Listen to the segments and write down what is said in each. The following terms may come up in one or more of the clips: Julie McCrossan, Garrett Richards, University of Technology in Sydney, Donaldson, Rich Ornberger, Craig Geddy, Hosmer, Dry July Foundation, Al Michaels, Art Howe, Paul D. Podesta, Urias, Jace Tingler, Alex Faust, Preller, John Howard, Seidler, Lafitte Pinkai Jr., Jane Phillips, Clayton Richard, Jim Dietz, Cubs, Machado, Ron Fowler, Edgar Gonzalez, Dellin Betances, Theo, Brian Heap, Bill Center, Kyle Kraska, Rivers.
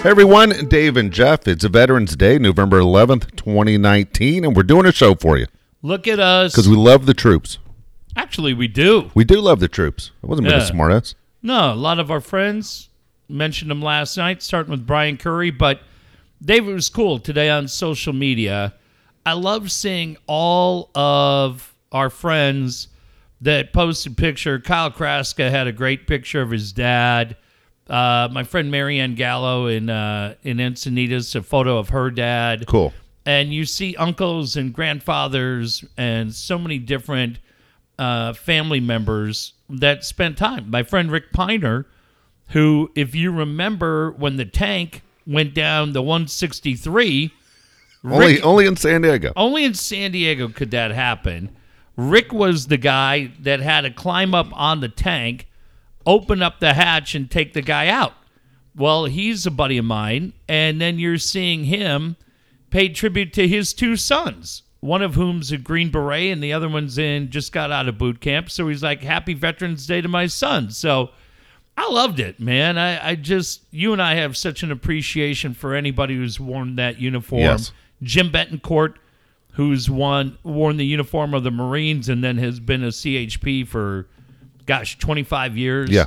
Hey everyone, Dave and Jeff. It's Veterans Day, November 11th, 2019, and we're doing a show for you. Look at us. Because we love the troops. Actually, we do. We do love the troops. I wasn't being a smartass. No, a lot of our friends mentioned them last night, starting with Brian Curry, but Dave, it was cool today on social media. I love seeing all of our friends that posted picture. Kyle Kraska had a great picture of his dad. My friend Marianne Gallo in Encinitas, a photo of her dad. Cool. And you see uncles and grandfathers and so many different family members that spent time. My friend Rick Piner, who, if you remember when the tank went down the 163. Only in San Diego. Only in San Diego could that happen. Rick was the guy that had to climb up on the tank, open up the hatch, and take the guy out. Well, he's a buddy of mine, and then you're seeing him pay tribute to his two sons, one of whom's a Green Beret, and the other one's just got out of boot camp, so he's like, happy Veterans Day to my son. So I loved it, man. You and I have such an appreciation for anybody who's worn that uniform. Yes. Jim Betancourt, who's worn the uniform of the Marines and then has been a CHP for... gosh, 25 years. Yeah.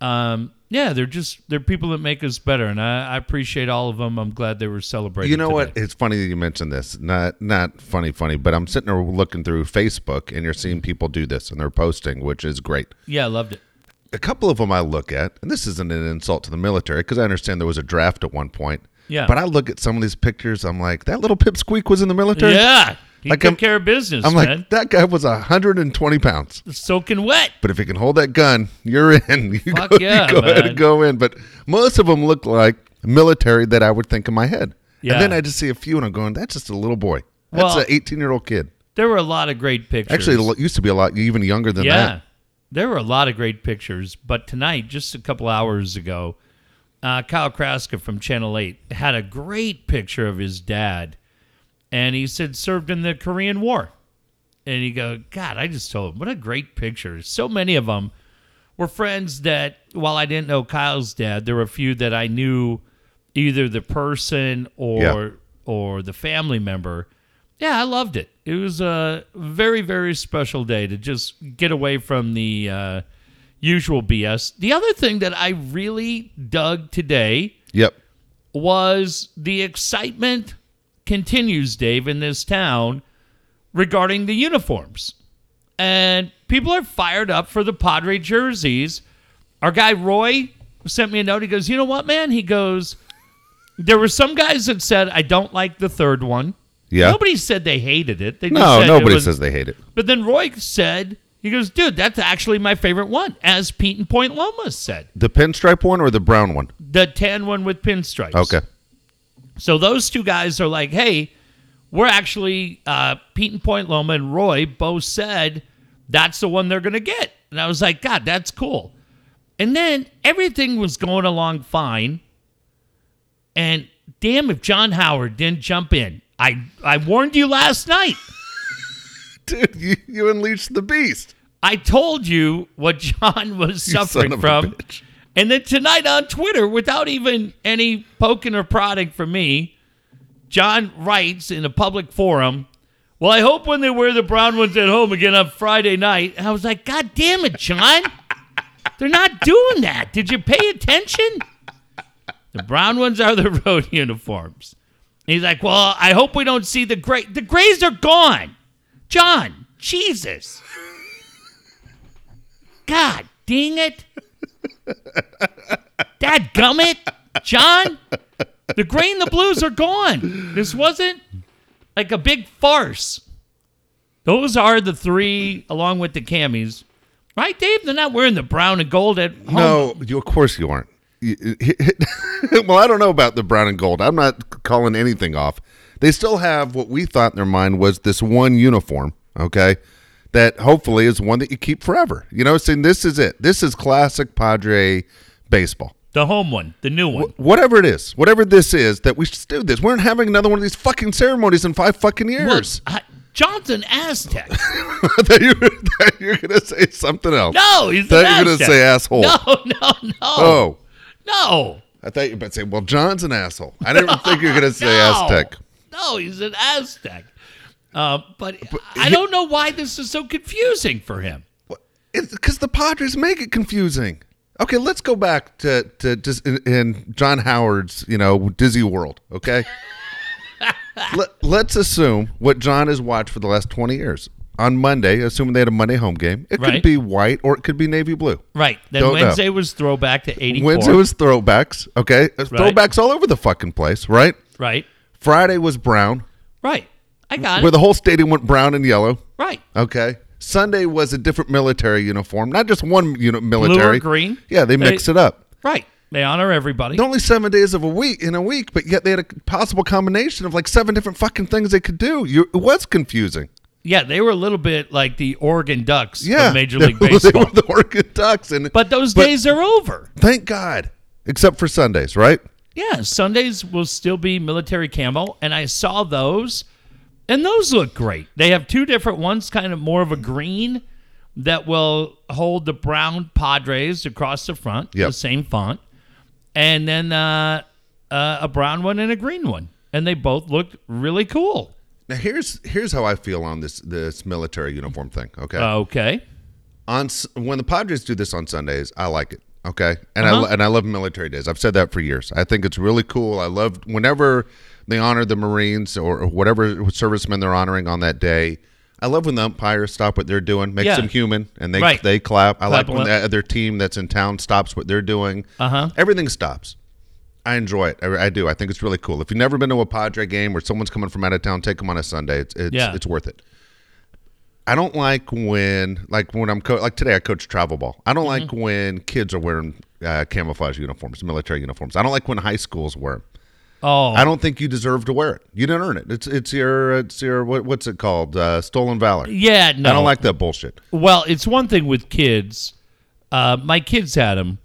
They're people that make us better, and I appreciate all of them. I'm glad they were celebrating. You know today. What? It's funny that you mentioned this. Not funny, but I'm sitting there looking through Facebook, and you're seeing people do this, and they're posting, which is great. Yeah, I loved it. A couple of them I look at, and this isn't an insult to the military, because I understand there was a draft at one point. Yeah. But I look at some of these pictures, I'm like, that little pipsqueak was in the military? Yeah. He took care of business, man. Like, that guy was 120 pounds. Soaking wet. But if he can hold that gun, you're in. You go ahead and go in. But most of them look like military that I would think in my head. Yeah. And then I just see a few and I'm going, that's just a little boy. That's an 18-year-old kid. There were a lot of great pictures. Actually, it used to be a lot even younger than that. Yeah. There were a lot of great pictures. But tonight, just a couple hours ago, Kyle Kraska from Channel 8 had a great picture of his dad. And he said, served in the Korean War. And he go, God, I just told him, what a great picture. So many of them were friends that, while I didn't know Kyle's dad, there were a few that I knew either the person or the family member. Yeah, I loved it. It was a very, very special day to just get away from the usual BS. The other thing that I really dug today was the excitement continues, Dave, in this town regarding the uniforms. And people are fired up for the Padre jerseys. Our guy Roy sent me a note. He goes, you know what, man? He goes, there were some guys that said, I don't like the third one. Yeah. Nobody said they hated it. Nobody says they hate it. But then Roy said, he goes, dude, that's actually my favorite one, as Pete and Point Loma said. The pinstripe one or the brown one? The tan one with pinstripes. Okay. So those two guys are like, hey, we're actually, Pete and Point Loma and Roy both said that's the one they're going to get. And I was like, God, that's cool. And then everything was going along fine. And damn if John Howard didn't jump in. I warned you last night. Dude, you unleashed the beast. I told you what John was suffering from. Bitch. And then tonight on Twitter, without even any poking or prodding from me, John writes in a public forum, well, I hope when they wear the brown ones at home again on Friday night. And I was like, God damn it, John. They're not doing that. Did you pay attention? The brown ones are the road uniforms. And he's like, well, I hope we don't see the gray. The grays are gone. John, Jesus. God dang it. Dadgummit, John, the gray and the blues are gone. This wasn't like a big farce. Those are the three, along with the camis. Right, Dave? They're not wearing the brown and gold at home. No, of course you aren't. Well, I don't know about the brown and gold. I'm not calling anything off. They still have what we thought in their mind was this one uniform, okay? That hopefully is one that you keep forever. You know, saying this is it. This is classic Padre baseball. The home one, the new one. Whatever it is, whatever this is, that we should do this. We aren't having another one of these fucking ceremonies in 5 fucking years. Well, Johnson Aztec. I thought you were going to say something else. No, he's an Aztec. I thought you were going to say asshole. No. Oh. No. I thought you were about to say, well, John's an asshole. I didn't think you were going to say Aztec. No, he's an Aztec. But I don't know why this is so confusing for him. Because the Padres make it confusing. Okay, let's go back to just in John Howard's, Disney World, okay? Let's assume what John has watched for the last 20 years. On Monday, assuming they had a Monday home game, it could be white or it could be navy blue. Right. Then Wednesday was throwback to 84. Wednesday was throwbacks, okay? Throwbacks all over the fucking place, right? Right. Friday was brown. Right. I got it. Where the whole stadium went brown and yellow. Right. Okay. Sunday was a different military uniform, not just one military. Blue or green. Yeah, they mix it up. Right. They honor everybody. Only 7 days of a week, but yet they had a possible combination of like seven different fucking things they could do. It was confusing. Yeah, they were a little bit like the Oregon Ducks of Major League Baseball. They were the Oregon Ducks. But those days are over. Thank God. Except for Sundays, right? Yeah, Sundays will still be military camo, and I saw those, and those look great. They have two different ones, kind of more of a green that will hold the brown Padres across the front, the same font, and then a brown one and a green one, and they both looked really cool. Now, here's how I feel on this military uniform thing, okay? Okay. When the Padres do this on Sundays, I like it, okay? And I love military days. I've said that for years. I think it's really cool. I love whenever they honor the Marines or whatever servicemen they're honoring on that day. I love when the umpires stop what they're doing, makes them human, and they clap. I like when the other team that's in town stops what they're doing. Everything stops. I enjoy it. I do. I think it's really cool. If you've never been to a Padre game where someone's coming from out of town, take them on a Sunday. It's worth it. I don't like when I'm like today I coach travel ball. I don't like when kids are wearing camouflage uniforms, military uniforms. I don't like when high schools wear them. Oh, I don't think you deserve to wear it. You didn't earn it. It's your what's it called? Stolen valor. Yeah, no. I don't like that bullshit. Well, it's one thing with kids. My kids had them.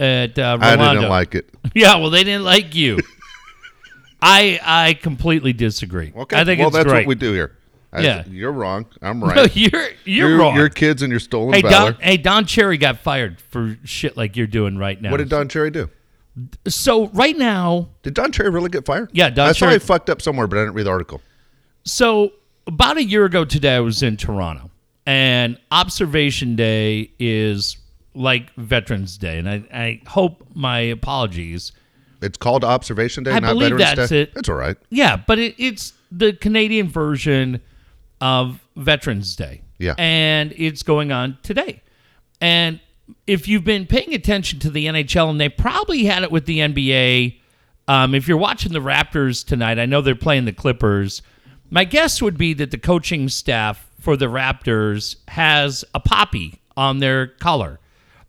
I didn't like it. Yeah, well, they didn't like you. I completely disagree. Okay, I think that's great. What we do here. You're wrong. I'm right. No, you're wrong. Your kids and your stolen valor. Don Cherry got fired for shit like you're doing right now. What did Don Cherry do? So right now, did Don Cherry really get fired? Yeah, Don Cherry. I saw he fucked up somewhere, but I didn't read the article. So about a year ago today, I was in Toronto, and Observation Day is like Veterans Day, and I hope my apologies. It's called Observation Day, not Veterans Day. I believe that's it. That's all right. Yeah, but it's the Canadian version of Veterans Day. Yeah, and it's going on today, and if you've been paying attention to the NHL, and they probably had it with the NBA, if you're watching the Raptors tonight, I know they're playing the Clippers. My guess would be that the coaching staff for the Raptors has a poppy on their collar.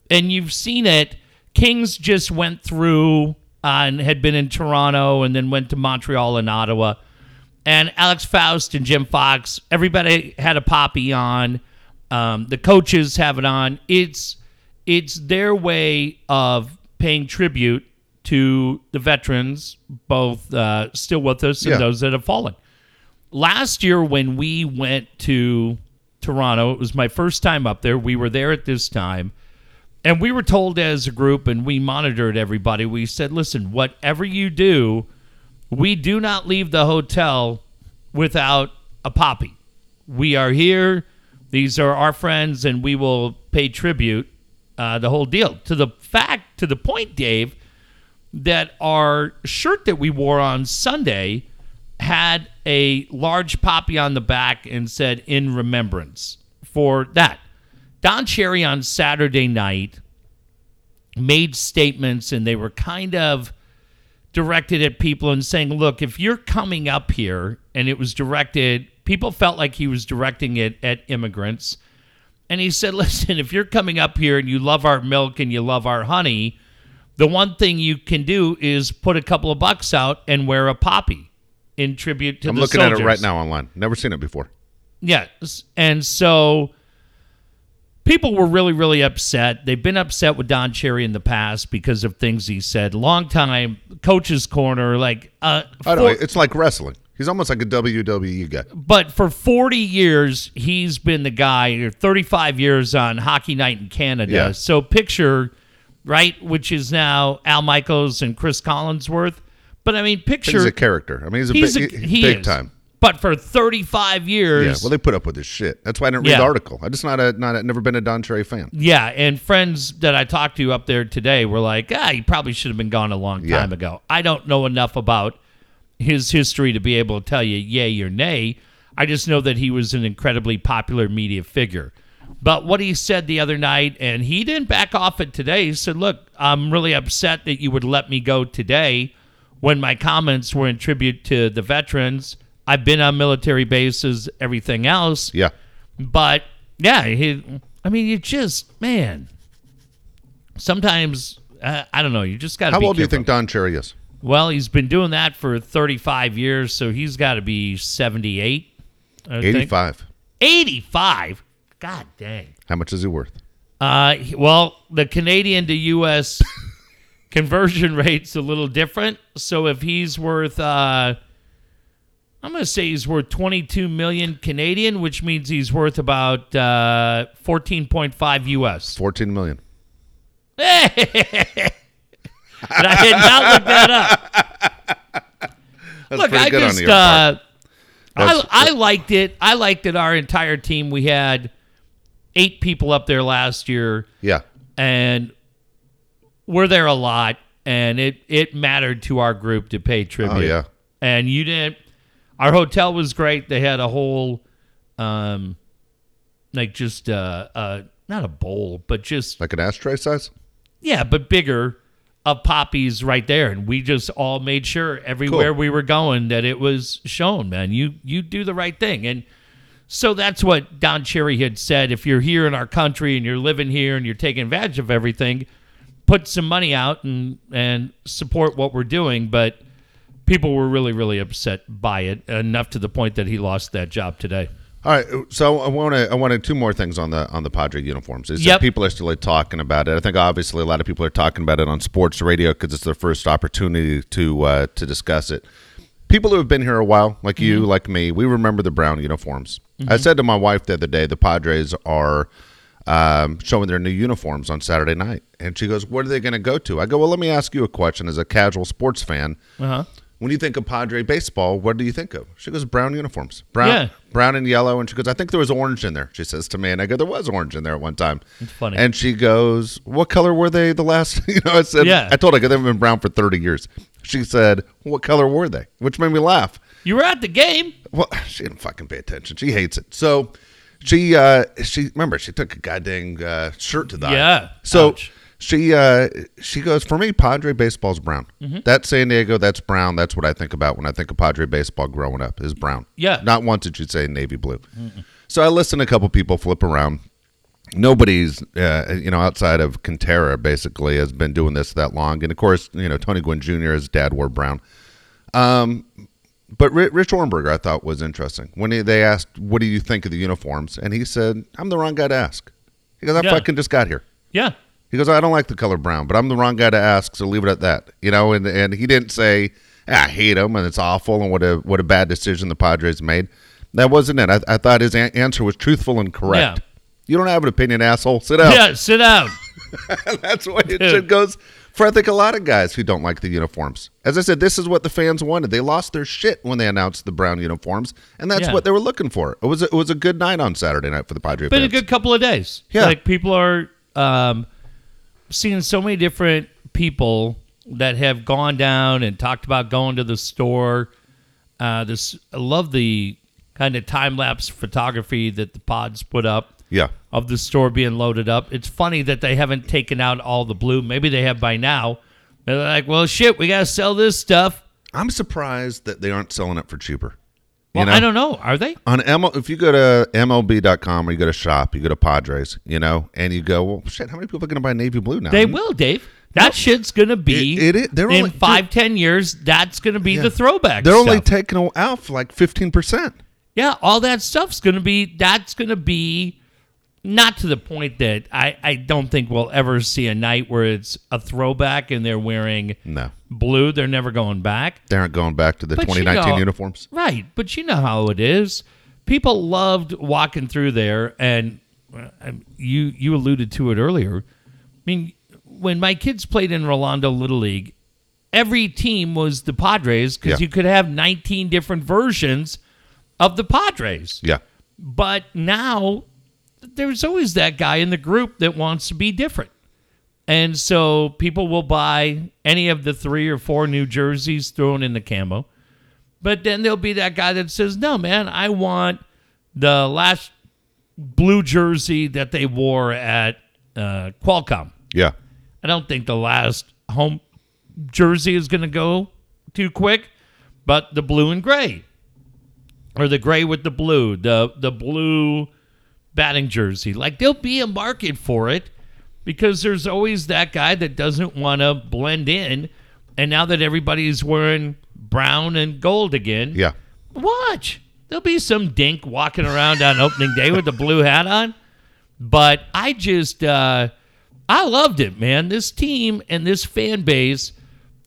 And you've seen it. Kings just went through and had been in Toronto and then went to Montreal and Ottawa. And Alex Faust and Jim Fox, everybody had a poppy on. The coaches have it on. It's their way of paying tribute to the veterans, both still with us and those that have fallen. Last year when we went to Toronto, it was my first time up there. We were there at this time. And we were told as a group, and we monitored everybody, we said, listen, whatever you do, we do not leave the hotel without a poppy. We are here. These are our friends, and we will pay tribute. The whole deal. To the point, Dave, that our shirt that we wore on Sunday had a large poppy on the back and said, in remembrance for that. Don Cherry on Saturday night made statements, and they were kind of directed at people and saying, look, if you're coming up here, and it was directed, people felt like he was directing it at immigrants. And he said, listen, if you're coming up here and you love our milk and you love our honey, the one thing you can do is put a couple of bucks out and wear a poppy in tribute to the soldiers. I'm looking at it right now online. Never seen it before. Yeah. And so people were really, really upset. They've been upset with Don Cherry in the past because of things he said. Long time, coach's corner. I don't know. It's like wrestling. He's almost like a WWE guy. But for 40 years, he's been the guy, or 35 years on Hockey Night in Canada. Yeah. So picture right? Which is now Al Michaels and Chris Collinsworth. But I mean, picture. He's a character. I mean, he's big time. But for 35 years. Yeah, well, they put up with this shit. That's why I didn't read the article. I just never been a Don Cherry fan. Yeah, and friends that I talked to up there today were like, he probably should have been gone a long time ago. I don't know enough about his history to be able to tell you yay or nay. I just know that he was an incredibly popular media figure. But what he said the other night, and he didn't back off it today, he said, look, I'm really upset that you would let me go today when my comments were in tribute to the veterans. I've been on military bases, everything else. Yeah. But, you just, man, sometimes, I don't know, you just got to be careful. How old do you think Don Cherry is? Well, he's been doing that for 35 years, so he's got to be 78. 85. 85? God dang. How much is he worth? Well, the Canadian to U.S. conversion rate's a little different, so if he's worth... I'm going to say he's worth 22 million Canadian, which means he's worth about 14.5 U.S. 14 million. Hey! And I did not look that up. That's look, pretty good on your part. I liked it. I liked it. Our entire team, we had 8 people up there last year. Yeah. And we're there a lot, and it mattered to our group to pay tribute. Oh, yeah. And you didn't... Our hotel was great. They had a whole, not a bowl, but just... Like an ashtray size? Yeah, but bigger of poppies right there. And we just all made sure everywhere we were going that it was shown, man. You do the right thing. And so that's what Don Cherry had said. If you're here in our country and you're living here and you're taking advantage of everything, put some money out and support what we're doing. But... people were really, really upset by it, enough to the point that he lost that job today. All right, so I wanted 2 more things on the Padre uniforms. People are still talking about it. I think obviously a lot of people are talking about it on sports radio because it's their first opportunity to discuss it. People who have been here a while, like mm-hmm. you, like me, we remember the brown uniforms. Mm-hmm. I said to my wife the other day, the Padres are showing their new uniforms on Saturday night, and she goes, "What are they going to go to?" I go, "Well, let me ask you a question as a casual sports fan." Uh-huh. When you think of Padre baseball, what do you think of? She goes, brown uniforms. Brown and yellow. And she goes, I think there was orange in there, she says to me. And I go, there was orange in there at one time. It's funny. And she goes, what color were they the last? I said, I told her, they've been brown for 30 years. She said, what color were they? Which made me laugh. You were at the game. Well, she didn't fucking pay attention. She hates it. So she took a goddamn shirt to the eye. So. Ouch. She goes, for me, Padre baseball's brown. Mm-hmm. That's San Diego, that's brown. That's what I think about when I think of Padre baseball growing up is brown. Yeah. Not once did you say navy blue. Mm-mm. So I listened to a couple people flip around. Nobody's, outside of Quintera, basically, has been doing this that long. And, of course, Tony Gwynn Jr., his dad wore brown. But Rich Ornberger, I thought, was interesting. When they asked, what do you think of the uniforms? And he said, I'm the wrong guy to ask. He goes, I fucking just got here. Yeah. He goes, I don't like the color brown, but I'm the wrong guy to ask, so leave it at that. And he didn't say, I hate him, and it's awful, and what a bad decision the Padres made. That wasn't it. I thought his answer was truthful and correct. Yeah. You don't have an opinion, asshole. Sit down. Yeah, sit down. That's why it goes for, I think, a lot of guys who don't like the uniforms. As I said, this is what the fans wanted. They lost their shit when they announced the brown uniforms, and that's what they were looking for. It was a good night on Saturday night for the Padres. Been fans. A good couple of days. Yeah. Like, people are... seen so many different people that have gone down and talked about going to the store. I love the kind of time-lapse photography that the pods put up of the store being loaded up. It's funny that they haven't taken out all the blue. Maybe they have by now. They're like, well, shit, we got to sell this stuff. I'm surprised that they aren't selling it for cheaper. Well, I don't know. Are they? If you go to MLB.com or you go to shop, you go to Padres, and you go, well, shit, how many people are going to buy navy blue now? They will, Dave. That shit's going to be, in 5-10 years, that's going to be the throwback They're stuff. Only taking out for like 15%. Yeah, all that stuff's going to be, not to the point that I don't think we'll ever see a night where it's a throwback and they're wearing blue. They're never going back. They aren't going back to the 2019 uniforms. Right. But you know how it is. People loved walking through there, and you alluded to it earlier. I mean, when my kids played in Rolando Little League, every team was the Padres because you could have 19 different versions of the Padres. Yeah. But now there's always that guy in the group that wants to be different. And so people will buy any of the 3 or 4 new jerseys thrown in the camo. But then there'll be that guy that says, no, man, I want the last blue jersey that they wore at Qualcomm. Yeah. I don't think the last home jersey is going to go too quick, but the blue and gray, or the gray with the blue, the blue batting jersey. Like, there'll be a market for it because there's always that guy that doesn't want to blend in. And now that everybody's wearing brown and gold again, yeah, watch. There'll be some dink walking around on opening day with a blue hat on. But I just, I loved it, man. This team and this fan base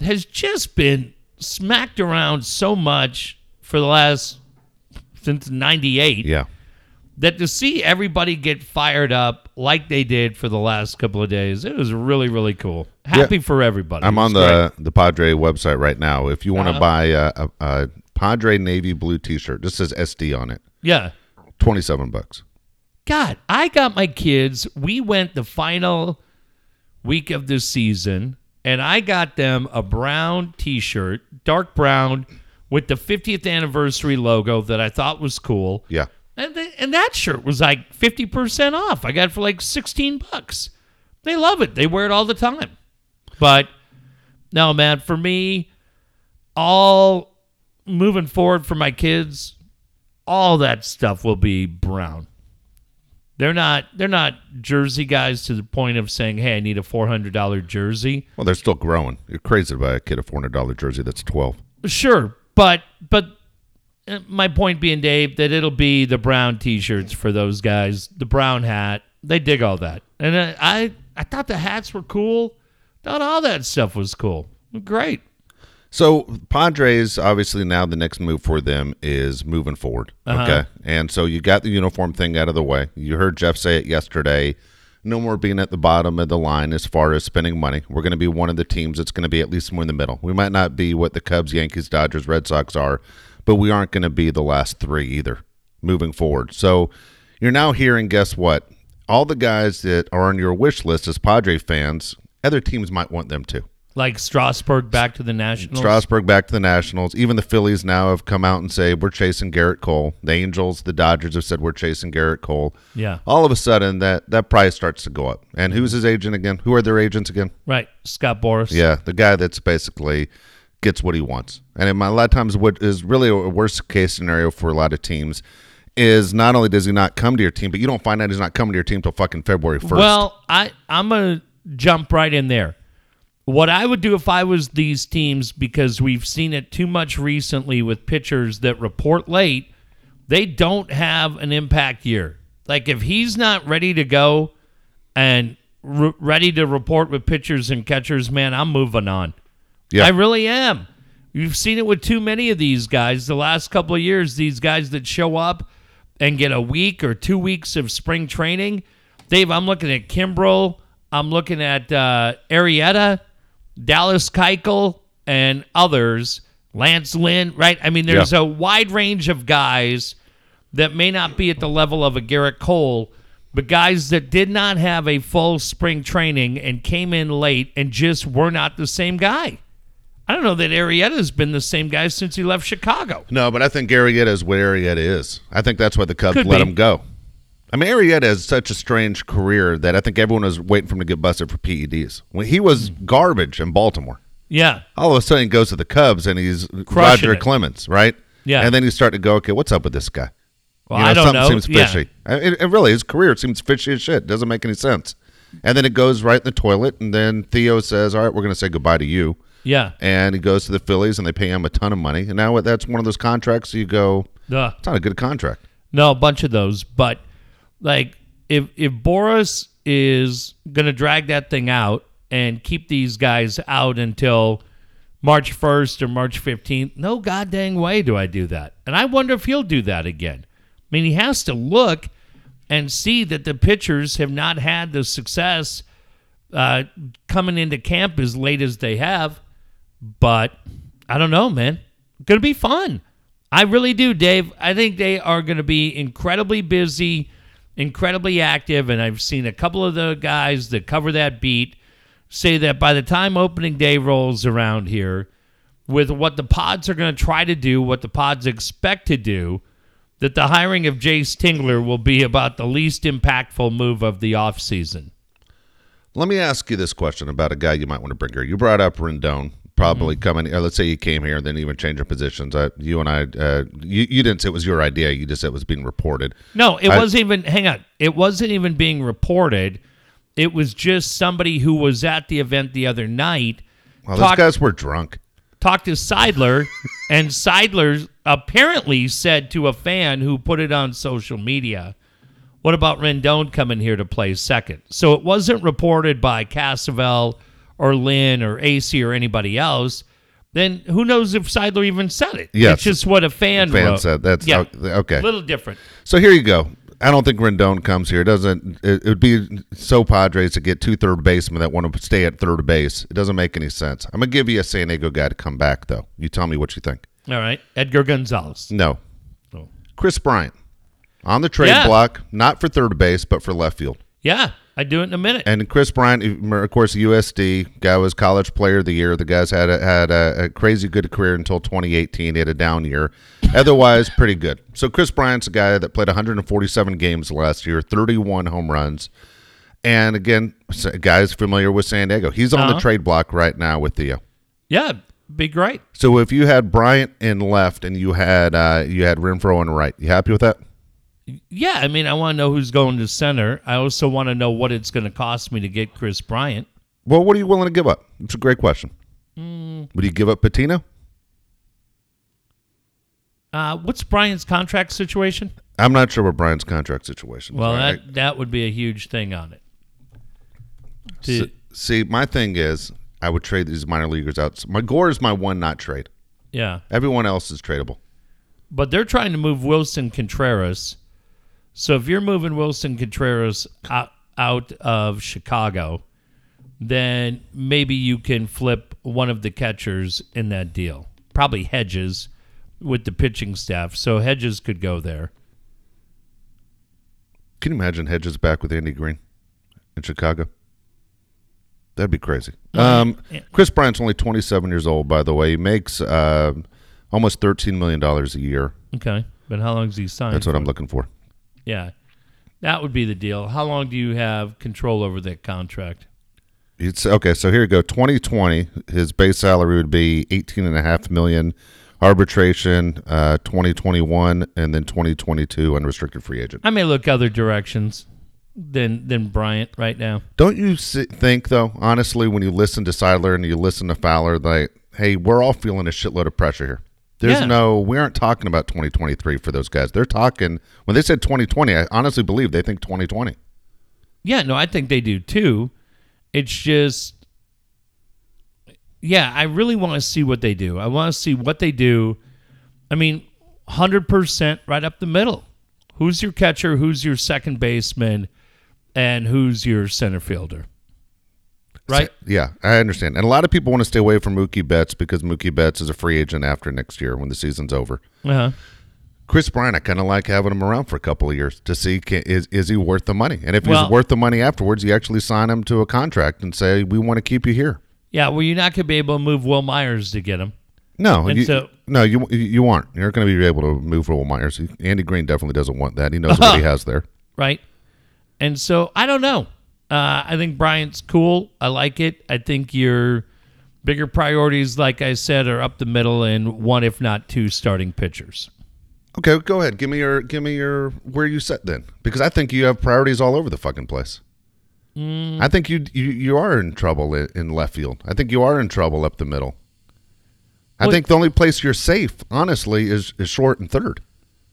has just been smacked around so much for the last, since 98. Yeah. That to see everybody get fired up like they did for the last couple of days, it was really, really cool. Happy for everybody. I'm on the Padre website right now. If you want to buy a Padre navy blue T-shirt, this says SD on it. Yeah. $27. God, I got my kids. We went the final week of the season, and I got them a brown T-shirt, dark brown, with the 50th anniversary logo that I thought was cool. Yeah. And that shirt was like 50% off. I got it for like $16. They love it. They wear it all the time. But no, man, for me, all moving forward for my kids, all that stuff will be brown. They're not jersey guys to the point of saying, hey, I need a $400 jersey. Well, they're still growing. You're crazy to buy a kid a $400 jersey that's 12. Sure, but my point being, Dave, that it'll be the brown T-shirts for those guys, the brown hat. They dig all that. And I thought the hats were cool. Thought all that stuff was cool. Great. So Padres, obviously now the next move for them is moving forward. Uh-huh. Okay. And so you got the uniform thing out of the way. You heard Jeff say it yesterday. No more being at the bottom of the line as far as spending money. We're going to be one of the teams that's going to be at least somewhere in the middle. We might not be what the Cubs, Yankees, Dodgers, Red Sox are, but we aren't going to be the last three either moving forward. So you're now hearing, guess what? All the guys that are on your wish list as Padre fans, other teams might want them too. Like Strasburg back to the Nationals. Strasburg back to the Nationals. Even the Phillies now have come out and say, we're chasing Gerrit Cole. The Angels, the Dodgers have said, we're chasing Gerrit Cole. Yeah. All of a sudden, that price starts to go up. And who's his agent again? Who are their agents again? Right. Scott Boras. Yeah. The guy that's basically gets what he wants. And a lot of times what is really a worst-case scenario for a lot of teams is not only does he not come to your team, but you don't find out he's not coming to your team until fucking February 1st. Well, I'm going to jump right in there. What I would do if I was these teams, because we've seen it too much recently with pitchers that report late, they don't have an impact year. Like if he's not ready to go and ready to report with pitchers and catchers, man, I'm moving on. Yeah. I really am. You've seen it with too many of these guys the last couple of years, these guys that show up and get a week or 2 weeks of spring training. Dave, I'm looking at Kimbrel. I'm looking at Arrieta. Dallas Keuchel and others, Lance Lynn, right? I mean, there's a wide range of guys that may not be at the level of a Gerrit Cole, but guys that did not have a full spring training and came in late and just were not the same guy. I don't know that Arrieta's been the same guy since he left Chicago. No, but I think Arrieta is what Arrieta is. I think that's why the Cubs let him go. I mean, Arrieta has such a strange career that I think everyone was waiting for him to get busted for PEDs. When he was garbage in Baltimore. Yeah. All of a sudden, he goes to the Cubs, and he's crushing Roger Clemens, right? Yeah. And then you start to go, okay, what's up with this guy? Well, you know, I don't know. Something seems fishy. Yeah. It really, his career seems fishy as shit. It doesn't make any sense. And then it goes right in the toilet, and then Theo says, all right, we're going to say goodbye to you. Yeah. And he goes to the Phillies, and they pay him a ton of money. And now that's one of those contracts you go, it's not a good contract. No, a bunch of those, but... Like, if Boras is going to drag that thing out and keep these guys out until March 1st or March 15th, no goddamn way do I do that. And I wonder if he'll do that again. I mean, he has to look and see that the pitchers have not had the success coming into camp as late as they have. But I don't know, man. Going to be fun. I really do, Dave. I think they are going to be incredibly busy, incredibly active, and I've seen a couple of the guys that cover that beat say that by the time opening day rolls around here, with what the pods are going to try to do, what the pods expect to do, that the hiring of Jace Tingler will be about the least impactful move of the offseason. Let me ask you this question about a guy you might want to bring here. You brought up Rendon. Probably coming, let's say you came here and didn't even change your positions. You and I, you didn't say it was your idea. You just said it was being reported. No, it wasn't even, hang on. It wasn't even being reported. It was just somebody who was at the event the other night. Well, those guys were drunk. Talked to Seidler, and Seidler apparently said to a fan who put it on social media, what about Rendon coming here to play second? So it wasn't reported by Casavell or Lynn or AC or anybody else. Then who knows if Seidler even said it? Yes. It's just what a fan wrote. Said. That's okay. A little different. So here you go. I don't think Rendon comes here. It would be so Padres to get two third basemen that want to stay at third base. It doesn't make any sense. I'm gonna give you a San Diego guy to come back though. You tell me what you think. All right, Edgar Gonzalez. No. Oh. Chris Bryant on the trade block, not for third base, but for left field. Yeah. I'd do it in a minute. And Chris Bryant, of course, USD guy, was college player of the year. The guy's had a crazy good career until 2018. He had a down year. Otherwise, pretty good. So Chris Bryant's a guy that played 147 games last year, 31 home runs. And again, a guy's familiar with San Diego. He's on the trade block right now with Theo. Yeah, be great. So if you had Bryant in left and you had Renfro in right, you happy with that? Yeah, I mean, I want to know who's going to center. I also want to know what it's going to cost me to get Chris Bryant. Well, what are you willing to give up? It's a great question. Would you give up Patino? What's Bryant's contract situation? I'm not sure what Bryant's contract situation is. Well, that would be a huge thing on it. See, my thing is I would trade these minor leaguers out. My Gore is my one not trade. Yeah. Everyone else is tradable. But they're trying to move Wilson Contreras. So if you're moving Wilson Contreras out of Chicago, then maybe you can flip one of the catchers in that deal. Probably Hedges with the pitching staff. So Hedges could go there. Can you imagine Hedges back with Andy Green in Chicago? That'd be crazy. Chris Bryant's only 27 years old, by the way. He makes almost $13 million a year. Okay. But how long is he signed? That's what I'm looking for. Yeah, that would be the deal. How long do you have control over that contract? It's okay. So here you go. 2020, his base salary would be $18.5 million. Arbitration, 2021, and then 2022 unrestricted free agent. I may look other directions than Bryant right now. Don't you think though? Honestly, when you listen to Seidler and you listen to Fowler, like, hey, we're all feeling a shitload of pressure here. There's we aren't talking about 2023 for those guys. They're talking, when they said 2020, I honestly believe they think 2020. Yeah, no, I think they do too. It's just, I really want to see what they do. I want to see what they do. I mean, 100% right up the middle. Who's your catcher? Who's your second baseman? And who's your center fielder? Right? Yeah, I understand. And a lot of people want to stay away from Mookie Betts because Mookie Betts is a free agent after next year when the season's over. Uh-huh. Chris Bryant, I kind of like having him around for a couple of years to see is he worth the money? And if he's worth the money afterwards, you actually sign him to a contract and say, we want to keep you here. Yeah, well, you're not going to be able to move Will Myers to get him. No, you aren't. You're not going to be able to move Will Myers. Andy Green definitely doesn't want that. He knows what he has there. Right. And so, I don't know. I think Bryant's cool. I like it. I think your bigger priorities, like I said, are up the middle and one, if not two, starting pitchers. Okay, go ahead. Give me your where you set then, because I think you have priorities all over the fucking place. I think you are in trouble in left field. I think you are in trouble up the middle. I think the only place you're safe, honestly, is short and third.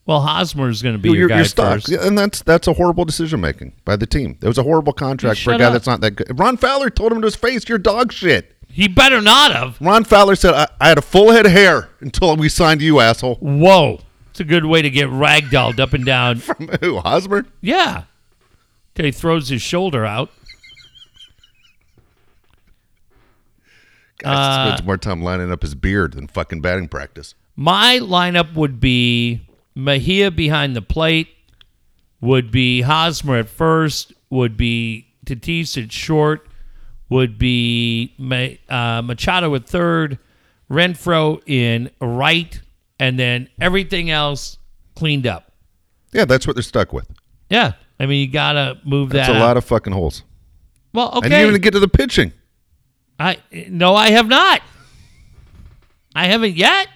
Well, Hosmer is going to be your guy first. And that's a horrible decision-making by the team. It was a horrible contract for a guy that's not that good. Ron Fowler told him to his face, you're dog shit. He better not have. Ron Fowler said, I had a full head of hair until we signed you, asshole. Whoa. It's a good way to get ragdolled up and down. From who, Hosmer? Yeah. Till he throws his shoulder out. Guy spends more time lining up his beard than fucking batting practice. My lineup would be Mejia behind the plate, would be Hosmer at first, would be Tatis at short, would be Machado at third, Renfro in right, and then everything else cleaned up. Yeah, that's what they're stuck with. Yeah. I mean, you got to move that. That's a lot of fucking holes. Well, okay. I didn't even get to the pitching. I have not. I haven't yet.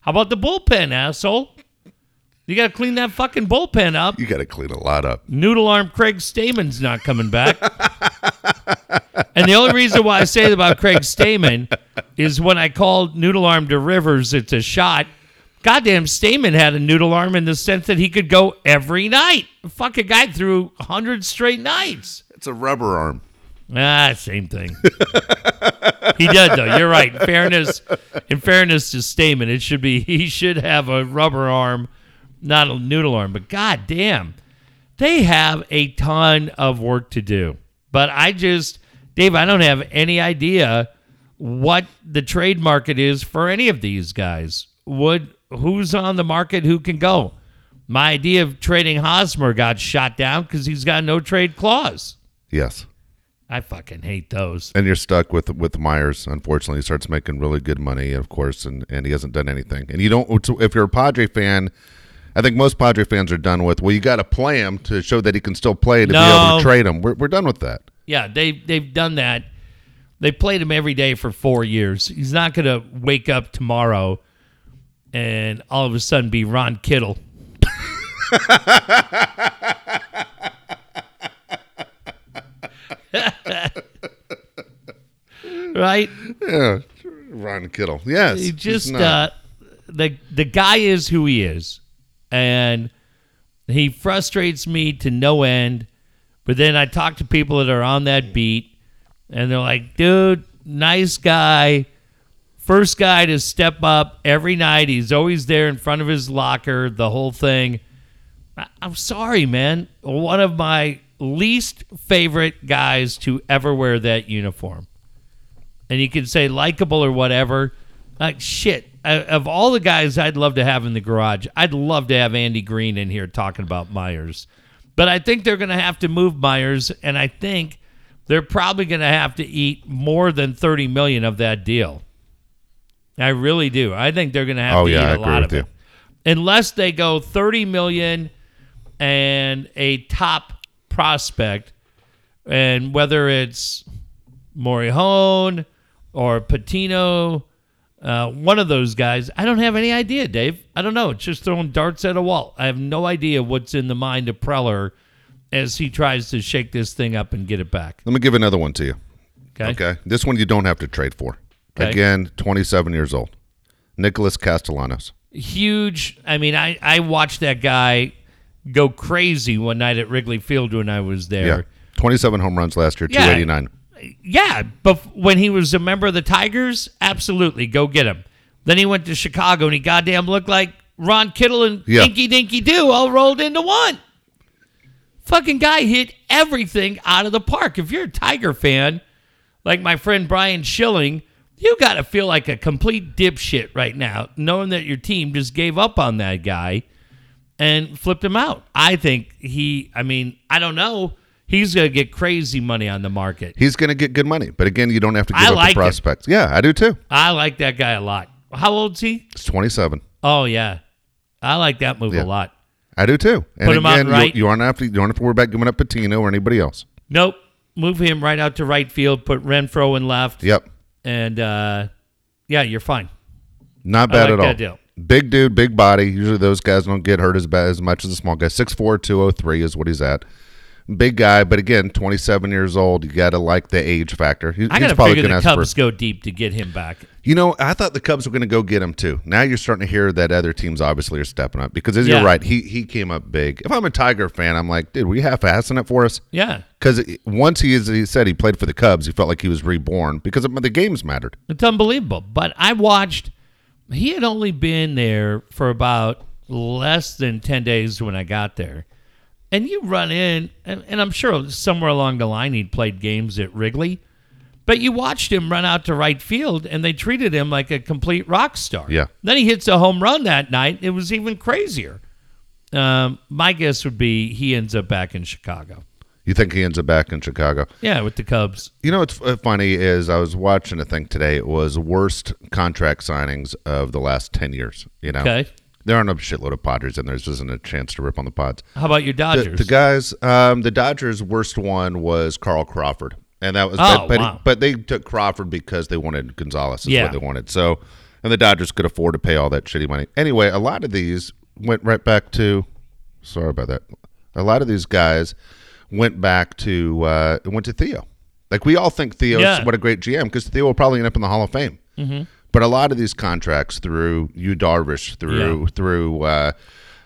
How about the bullpen, asshole? You got to clean that fucking bullpen up. You got to clean a lot up. Noodle arm Craig Stamen's not coming back. And the only reason why I say that about Craig Stamen is when I called noodle arm to Rivers, it's a shot. Goddamn, Stamen had a noodle arm in the sense that he could go every night. Fuck a guy through 100 straight nights. It's a rubber arm. Same thing. He did, though. You're right. In fairness to Stamen, he should have a rubber arm, not a noodle arm. But goddamn, they have a ton of work to do. But Dave, I don't have any idea what the trade market is for any of these guys. Who's on the market? Who can go? My idea of trading Hosmer got shot down because he's got no trade clause. Yes. I fucking hate those. And you're stuck with Myers, unfortunately. He starts making really good money, of course, and he hasn't done anything. And you don't, if you're a Padre fan, I think most Padre fans are done with, well, you got to play him to show that he can still play to be able to trade him. We're done with that. Yeah, they've done that. They played him every day for 4 years. He's not going to wake up tomorrow and all of a sudden be Ron Kittle. Right? Yeah, Ron Kittle. Yes. He just the guy is who he is, and he frustrates me to no end. But then I talk to people that are on that beat, and they're like, "Dude, nice guy, first guy to step up every night. He's always there in front of his locker. The whole thing." I'm sorry, man. One of my least favorite guys to ever wear that uniform. And you can say likable or whatever. Like, shit, of all the guys I'd love to have in the garage, I'd love to have Andy Green in here talking about Myers. But I think they're going to have to move Myers, and I think they're probably going to have to eat more than $30 million of that deal. I really do. I think they're going to have eat a lot of it. Unless they go $30 million and a top prospect, and whether it's Morihone or Patino, one of those guys, I don't have any idea, Dave. I don't know. It's just throwing darts at a wall. I have no idea what's in the mind of Preller as he tries to shake this thing up and get it back. Let me give another one to you. Okay. This one you don't have to trade for. Okay. Again, 27 years old. Nicholas Castellanos. Huge. I mean, I watched that guy go crazy one night at Wrigley Field when I was there. Yeah. 27 home runs last year, 289. Yeah, but when he was a member of the Tigers, absolutely, go get him. Then he went to Chicago, and he goddamn looked like Ron Kittle and Dinky Dinky Doo all rolled into one. Fucking guy hit everything out of the park. If you're a Tiger fan, like my friend Brian Schilling, you got to feel like a complete dipshit right now, knowing that your team just gave up on that guy and flipped him out. I think I don't know. He's going to get crazy money on the market. He's going to get good money. But again, you don't have to give up the prospects. Yeah, I do too. I like that guy a lot. How old is he? He's 27. Oh, yeah. I like that move a lot. I do too. And put him out right. You don't have to worry about giving up Patino or anybody else. Nope. Move him right out to right field. Put Renfro in left. Yep. And, you're fine. Not bad at all. That deal. Big dude, big body. Usually those guys don't get hurt as much as a small guy. 6'4", 203 is what he's at. Big guy, but again, 27 years old. You got to like the age factor. I got to figure the Cubs go deep to get him back. You know, I thought the Cubs were going to go get him too. Now you're starting to hear that other teams obviously are stepping up because, as you're right, he came up big. If I'm a Tiger fan, I'm like, dude, were you half-assing it for us? Yeah. Because once he said he played for the Cubs, he felt like he was reborn because the games mattered. It's unbelievable. But I watched. He had only been there for about less than 10 days when I got there. And you run in, and I'm sure somewhere along the line he'd played games at Wrigley. But you watched him run out to right field, and they treated him like a complete rock star. Yeah. Then he hits a home run that night. It was even crazier. My guess would be he ends up back in Chicago. You think he ends up back in Chicago? Yeah, with the Cubs. You know what's funny is I was watching a thing today. It was worst contract signings of the last 10 years. You know? Okay. There aren't a shitload of Padres, and there isn't a chance to rip on the Pods. How about your Dodgers? The guys, the Dodgers' worst one was Carl Crawford. And that was, but they took Crawford because they wanted Gonzalez. Is what they wanted. So, and the Dodgers could afford to pay all that shitty money. Anyway, a lot of these went right back to. Sorry about that. A lot of these guys went back to went to Theo. Like we all think Theo's what a great GM because Theo will probably end up in the Hall of Fame. Mm-hmm. But a lot of these contracts through Darvish, through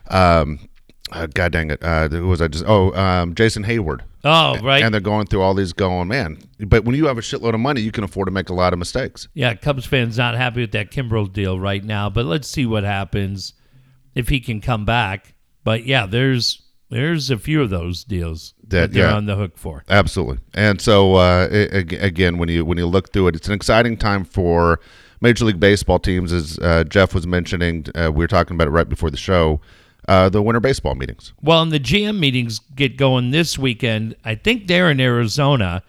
God dang it! Who was I just? Jason Hayward. Oh, right. And they're going through all these going, man. But when you have a shitload of money, you can afford to make a lot of mistakes. Yeah, Cubs fans not happy with that Kimbrel deal right now, but let's see what happens if he can come back. But, yeah, there's a few of those deals that they're on the hook for. Absolutely. And so, again, when you look through it, it's an exciting time for Major League Baseball teams. As Jeff was mentioning, we were talking about it right before the show, the winter baseball meetings. Well, and the GM meetings get going this weekend. I think they're in Arizona.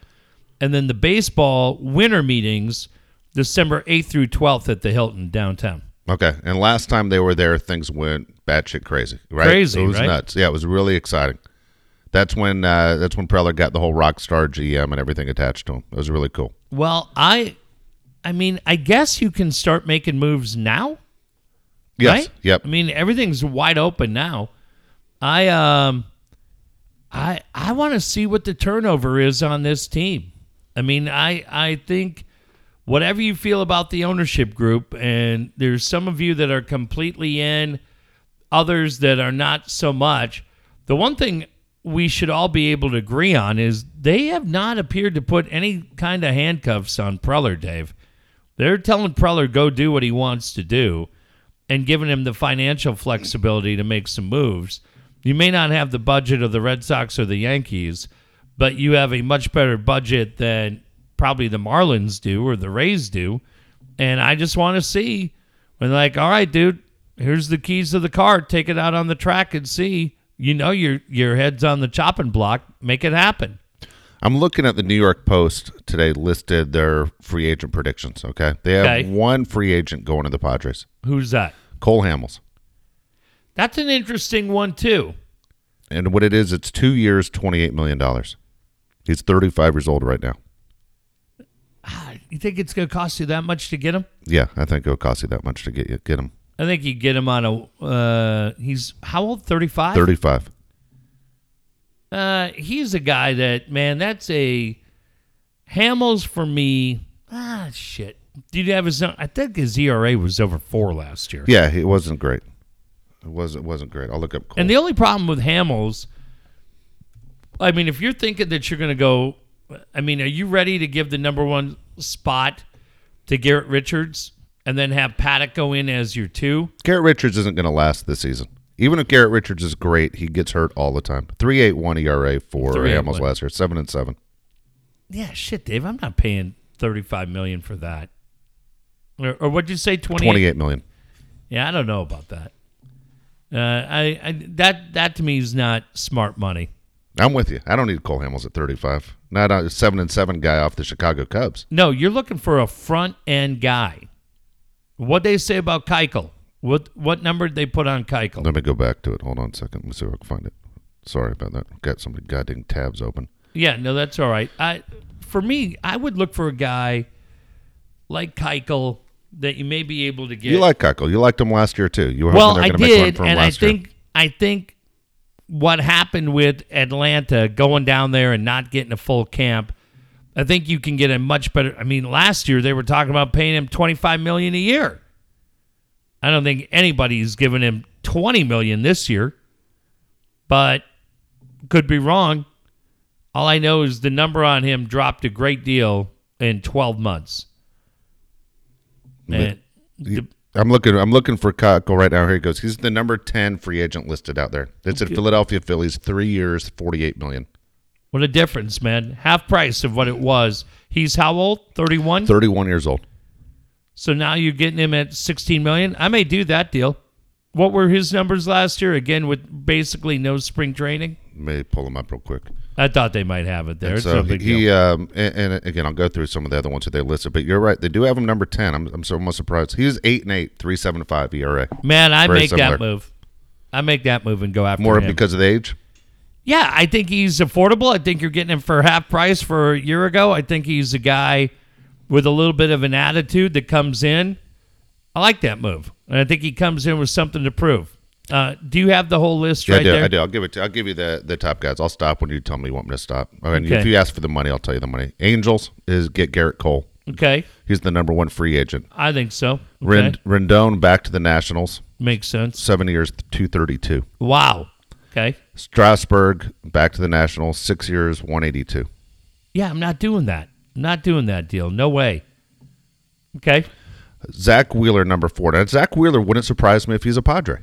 And then the baseball winter meetings, December 8th through 12th at the Hilton downtown. Okay. And last time they were there, things went batshit crazy, right? Crazy, it was nuts. Yeah, it was really exciting. That's when Preller got the whole rock star GM and everything attached to him. It was really cool. Well, I mean, I guess you can start making moves now. Yes. Right? Yep. I mean, everything's wide open now. I want to see what the turnover is on this team. I mean, I think whatever you feel about the ownership group, and there's some of you that are completely in, others that are not so much. The one thing we should all be able to agree on is they have not appeared to put any kind of handcuffs on Preller, Dave. They're telling Preller go do what he wants to do, and giving him the financial flexibility to make some moves. You may not have the budget of the Red Sox or the Yankees, but you have a much better budget than probably the Marlins do or the Rays do. And I just want to see when they're like, all right, dude, here's the keys of the car. Take it out on the track and see. You know your head's on the chopping block. Make it happen. I'm looking at the New York Post today listed their free agent predictions, okay? They have one free agent going to the Padres. Who's that? Cole Hamels. That's an interesting one, too. And what it is, it's 2 years, $28 million. He's 35 years old right now. You think it's going to cost you that much to get him? Yeah, I think it'll cost you that much to get him. I think you get him on a he's how old, 35? 35. He's a guy that, man, that's a Hamels for me. Ah, shit. Did you have his own? I think his ERA was over 4 last year. Yeah, it wasn't great. It wasn't great. I'll look up Cole. And the only problem with Hamels, I mean, if you're thinking that you're going to go, I mean, are you ready to give the number one spot to Garrett Richards and then have Paddock go in as your 2? Garrett Richards isn't going to last this season. Even if Garrett Richards is great, he gets hurt all the time. 3.81 ERA for Hamels last year, 7-7. Yeah, shit, Dave. I'm not paying $35 million for that. Or what'd you say? 28 million. Yeah, I don't know about that. That to me is not smart money. I'm with you. I don't need Cole Hamels at 35. Not a 7-7 guy off the Chicago Cubs. No, you're looking for a front end guy. What'd they say about Keuchel? What number did they put on Keuchel? Let me go back to it. Hold on a second. Let me see if I can find it. Sorry about that. Got some goddamn tabs open. Yeah, no, that's all right. For me, I would look for a guy like Keuchel that you may be able to get. You like Keuchel. You liked him last year too. You were hoping they're going to make one for him last year. Well, I did, and I think what happened with Atlanta going down there and not getting a full camp, I think you can get a much better. I mean, last year they were talking about paying him $25 million a year. I don't think anybody's giving him $20 million this year, but could be wrong. All I know is the number on him dropped a great deal in 12 months. And I'm looking for Keuchel right now. Here he goes. He's the number 10 free agent listed out there. It's at Philadelphia Phillies, 3 years, $48 million. What a difference, man. Half price of what it was. He's how old? 31? 31 years old. So now you're getting him at $16 million. I may do that deal. What were his numbers last year? Again, with basically no spring training. May pull them up real quick. I thought they might have it there. And so it's no big deal. And again, I'll go through some of the other ones that they listed. But you're right, they do have him number 10. I'm so much surprised. He's 8-8, 3.75 ERA. Man, I make that move. I make that move and go after him. More because of the age. Yeah, I think he's affordable. I think you're getting him for half price for a year ago. I think he's a guy with a little bit of an attitude that comes in. I like that move. And I think he comes in with something to prove. Do you have the whole list right there? Yeah, I do. I'll give it to you. I'll give you the top guys. I'll stop when you tell me you want me to stop. I mean, okay. If you ask for the money, I'll tell you the money. Angels is get Gerrit Cole. Okay. He's the number one free agent. I think so. Okay. Rendon back to the Nationals. Makes sense. 7 years, 232. Wow. Okay. Strasburg back to the Nationals, 6 years, 182. Yeah, I'm not doing that. I'm not doing that deal. No way. Okay. Zach Wheeler, number 4. Now, Zach Wheeler wouldn't surprise me if he's a Padre.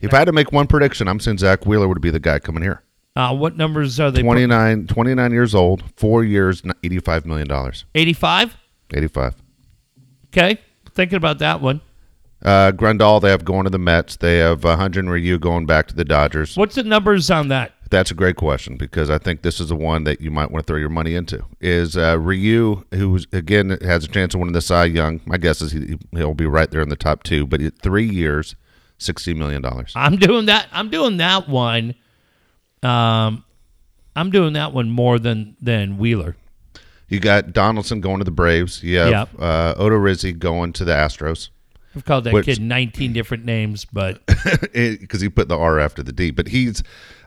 If I had to make one prediction, I'm saying Zach Wheeler would be the guy coming here. What numbers are they? 29 years old, 4 years, $85 million. 85? 85. Okay. Thinking about that one. Grandal, they have going to the Mets. They have Hunjin Ryu going back to the Dodgers. What's the numbers on that? That's a great question because I think this is the one that you might want to throw your money into. Is Ryu, who, again, has a chance of winning the Cy Young. My guess is he'll be right there in the top two, but 3 years, $60 million. I'm doing that. I'm doing that one. I'm doing that one more than Wheeler. You got Donaldson going to the Braves. You have Odo Rizzi going to the Astros. I've called that kid 19 different names, but because he put the R after the D. But he's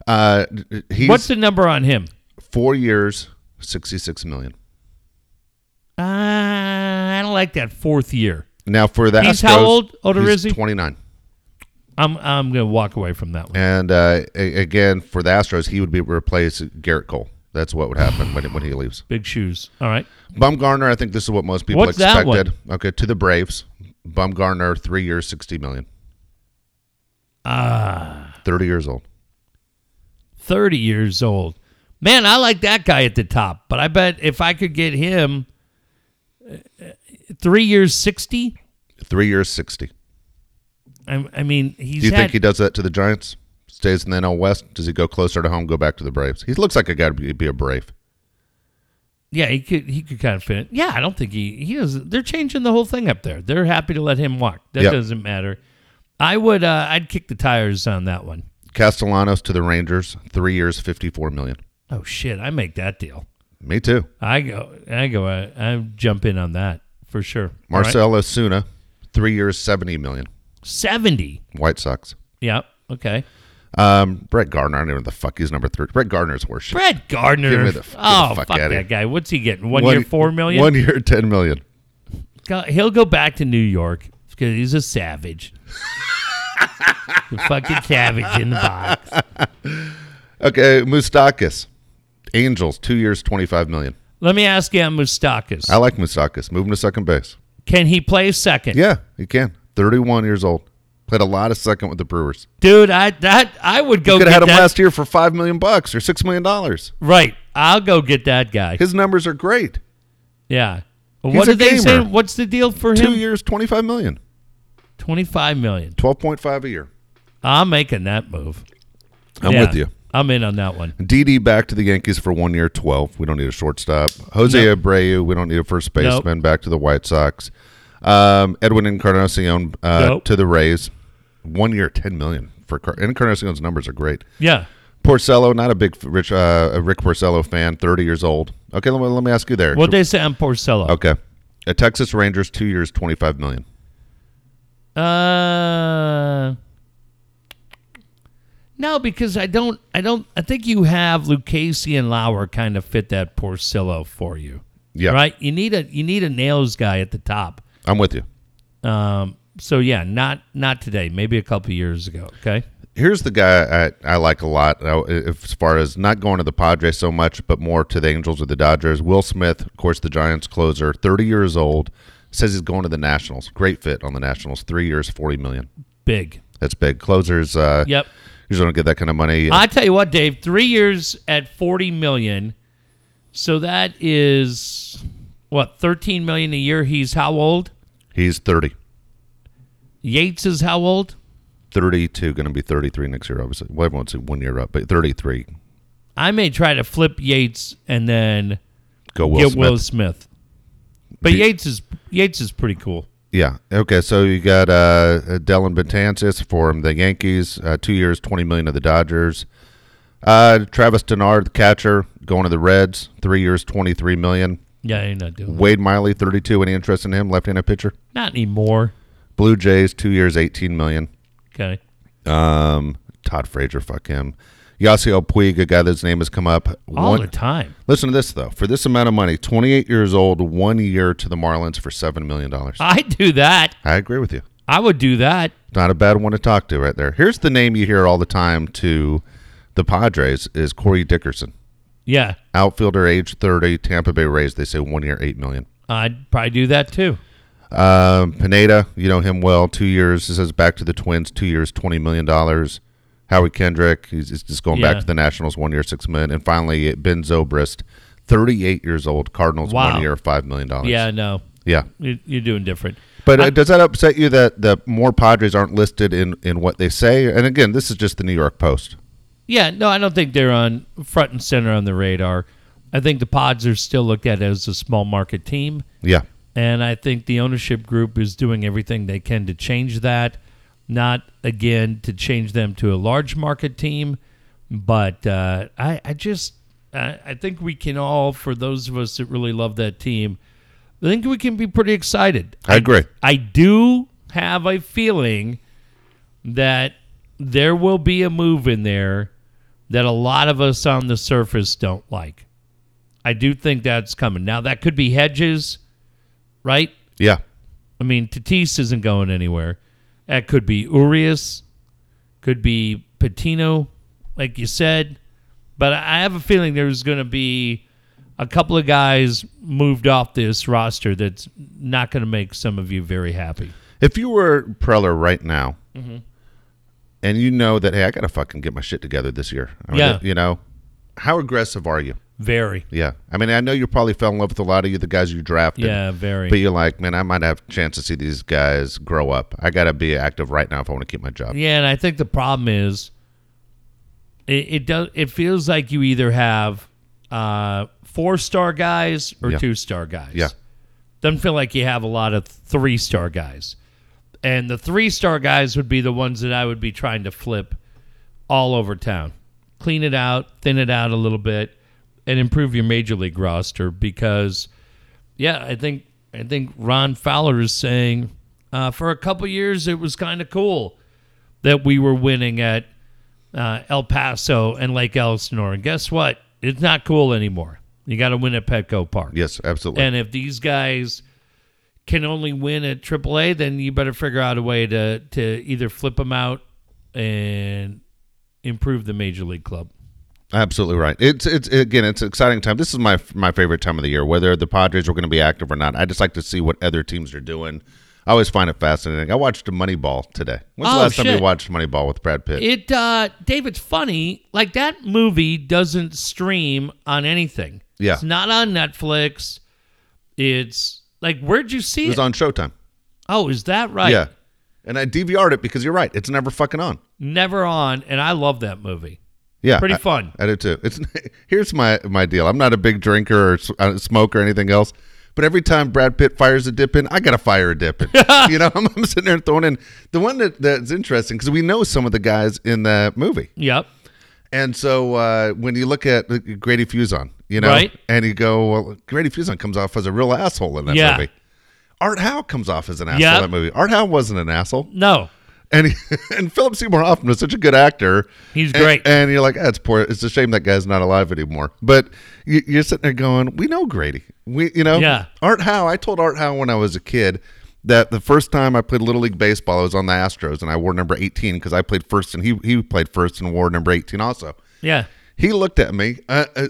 what's the number on him? 4 years, $66 million. I don't like that fourth year. Now for the Astros, how old? Odo Rizzi? 29. I'm going to walk away from that one. And, again, for the Astros, he would be replaced with Gerrit Cole. That's what would happen when he leaves. Big shoes. All right. Bumgarner, I think this is what most people expected. What's that one? Okay, to the Braves. Bumgarner, 3 years, $60 million. 30 years old. 30 years old. Man, I like that guy at the top, but I bet if I could get him 3 years, 60? 3 years, 60. I mean, he's. Do you think he does that to the Giants? Stays in the NL West? Does he go closer to home? Go back to the Braves? He looks like a guy to be a Brave. Yeah, he could kind of fit. Yeah, I don't think he is. They're changing the whole thing up there. They're happy to let him walk. That doesn't matter. I would. I'd kick the tires on that one. Castellanos to the Rangers, 3 years, $54 million. Oh shit! I make that deal. Me too. I go. I jump in on that for sure. Marcell Osuna, 3 years, $70 million. 70. White Sox. Yeah. Okay. Brett Gardner. I don't know who the fuck he's number 3. Brett Gardner's worse shit. Brett Gardner. Get the fuck out of that guy. What's he getting? One year, $4 million? 1 year, $10 million. God, he'll go back to New York because he's a savage. The fucking savage in the box. Okay, Moustakas. Angels, 2 years, $25 million. Let me ask you on Moustakas. I like Moustakas. Move him to second base. Can he play second? Yeah, he can. 31 years old. Played a lot of second with the Brewers. Dude, I would go get that. You could have had him last year for $5 million or $6 million. Right. I'll go get that guy. His numbers are great. Yeah. Well, what did they say? What's the deal for him? 2 years, $25 million. $12.5 a year. I'm making that move. I'm with you. I'm in on that one. DD back to the Yankees for 1 year, 12. We don't need a shortstop. Jose Abreu, we don't need a first baseman. Nope. Back to the White Sox. Edwin Encarnacion to the Rays, 1 year, $10 million for Encarnacion's numbers are great. Yeah, Porcello, not a big Rick Porcello fan, 30 years old. Okay, let me ask you there. What they say on Porcello? Okay, a Texas Rangers, 2 years, $25 million. No, because I think you have Lucchesi and Lauer kind of fit that Porcello for you. Yeah, right. You need a nails guy at the top. I'm with you. So, yeah, not today. Maybe a couple of years ago, okay? Here's the guy I like a lot as far as not going to the Padres so much, but more to the Angels or the Dodgers. Will Smith, of course, the Giants closer, 30 years old, says he's going to the Nationals. Great fit on the Nationals, 3 years, $40 million. Big. That's big. Closers usually don't get that kind of money. I tell you what, Dave, 3 years at $40 million, so that is – what, $13 million a year? He's how old? He's 30. Yates is how old? 32, going to be 33 next year, obviously. Well, everyone's 1 year up, but 33. I may try to flip Yates and then get Will Smith. But Yates is pretty cool. Yeah. Okay, so you got Dellin Betances from the Yankees, 2 years, $20 million to the Dodgers. Travis Denard, the catcher, going to the Reds, 3 years, $23 million. Yeah, you're not doing Wade Miley, 32. Any interest in him, left-handed pitcher? Not anymore. Blue Jays, 2 years, $18 million. Okay. Todd Frazier, fuck him. Yasiel Puig, a guy that's name has come up all the time. Listen to this, though. For this amount of money, 28 years old, 1 year to the Marlins for $7 million. I'd do that. I agree with you. I would do that. Not a bad one to talk to right there. Here's the name you hear all the time to the Padres is Corey Dickerson. Yeah. Outfielder, age 30, Tampa Bay Rays. They say 1 year, $8 million. I'd probably do that, too. Pineda, you know him well, 2 years. This is back to the Twins, 2 years, $20 million. Howie Kendrick, he's just going back to the Nationals, 1 year, $6 million. And finally, Ben Zobrist, 38 years old, Cardinals, 1 year, $5 million. Yeah, no. Yeah. You're doing different. But does that upset you that the more Padres aren't listed in what they say? And again, this is just the New York Post. Yeah, no, I don't think they're on front and center on the radar. I think the Pods are still looked at as a small market team. Yeah. And I think the ownership group is doing everything they can to change that. Not, again, to change them to a large market team, but I think we can all, for those of us that really love that team, I think we can be pretty excited. I agree. I do have a feeling that there will be a move in there that a lot of us on the surface don't like. I do think that's coming. Now, that could be Hedges, right? Yeah. I mean, Tatis isn't going anywhere. That could be Urias, could be Patino, like you said. But I have a feeling there's going to be a couple of guys moved off this roster that's not going to make some of you very happy. If you were Preller right now, and you know that, hey, I got to fucking get my shit together this year. I mean, you know, how aggressive are you? Very. Yeah. I mean, I know you probably fell in love with a lot of you, the guys you drafted. Yeah, very. But you're like, man, I might have a chance to see these guys grow up. I got to be active right now if I want to keep my job. Yeah, and I think the problem is it feels like you either have four-star guys or two-star guys. Yeah. Doesn't feel like you have a lot of three-star guys. And the three-star guys would be the ones that I would be trying to flip all over town. Clean it out, thin it out a little bit. And improve your major league roster because, yeah, I think Ron Fowler is saying for a couple years it was kind of cool that we were winning at El Paso and Lake Elsinore. And guess what? It's not cool anymore. You got to win at Petco Park. Yes, absolutely. And if these guys can only win at AAA, then you better figure out a way to either flip them out and improve the major league club. Absolutely right. It's again, it's an exciting time. This is my favorite time of the year, whether the Padres are going to be active or not. I just like to see what other teams are doing. I always find it fascinating. I watched Moneyball today. When's the last time you watched Moneyball with Brad Pitt? It, Dave, it's funny. Like, that movie doesn't stream on anything. Yeah. It's not on Netflix. It's, like, where'd you see it? It was on Showtime. Oh, is that right? Yeah. And I DVR'd it because you're right. It's never fucking on. Never on, and I love that movie. Yeah, pretty fun. I do too. Here's my deal. I'm not a big drinker or smoker or anything else, but every time Brad Pitt fires a dip in, I gotta fire a dip in. You know, I'm sitting there throwing in the one that's interesting because we know some of the guys in that movie. Yep. And so when you look at Grady Fuson, you know, right? And you go, well, Grady Fuson comes off as a real asshole in that movie. Art Howe comes off as an asshole in that movie. Art Howe wasn't an asshole. No. And Philip Seymour Hoffman is such a good actor. He's great. And you're like, that's poor. It's a shame that guy's not alive anymore. But you're sitting there going, we know Grady. Art Howe. I told Art Howe when I was a kid that the first time I played Little League Baseball, I was on the Astros, and I wore number 18 because I played first, and he played first and wore number 18 also. Yeah. He looked at me,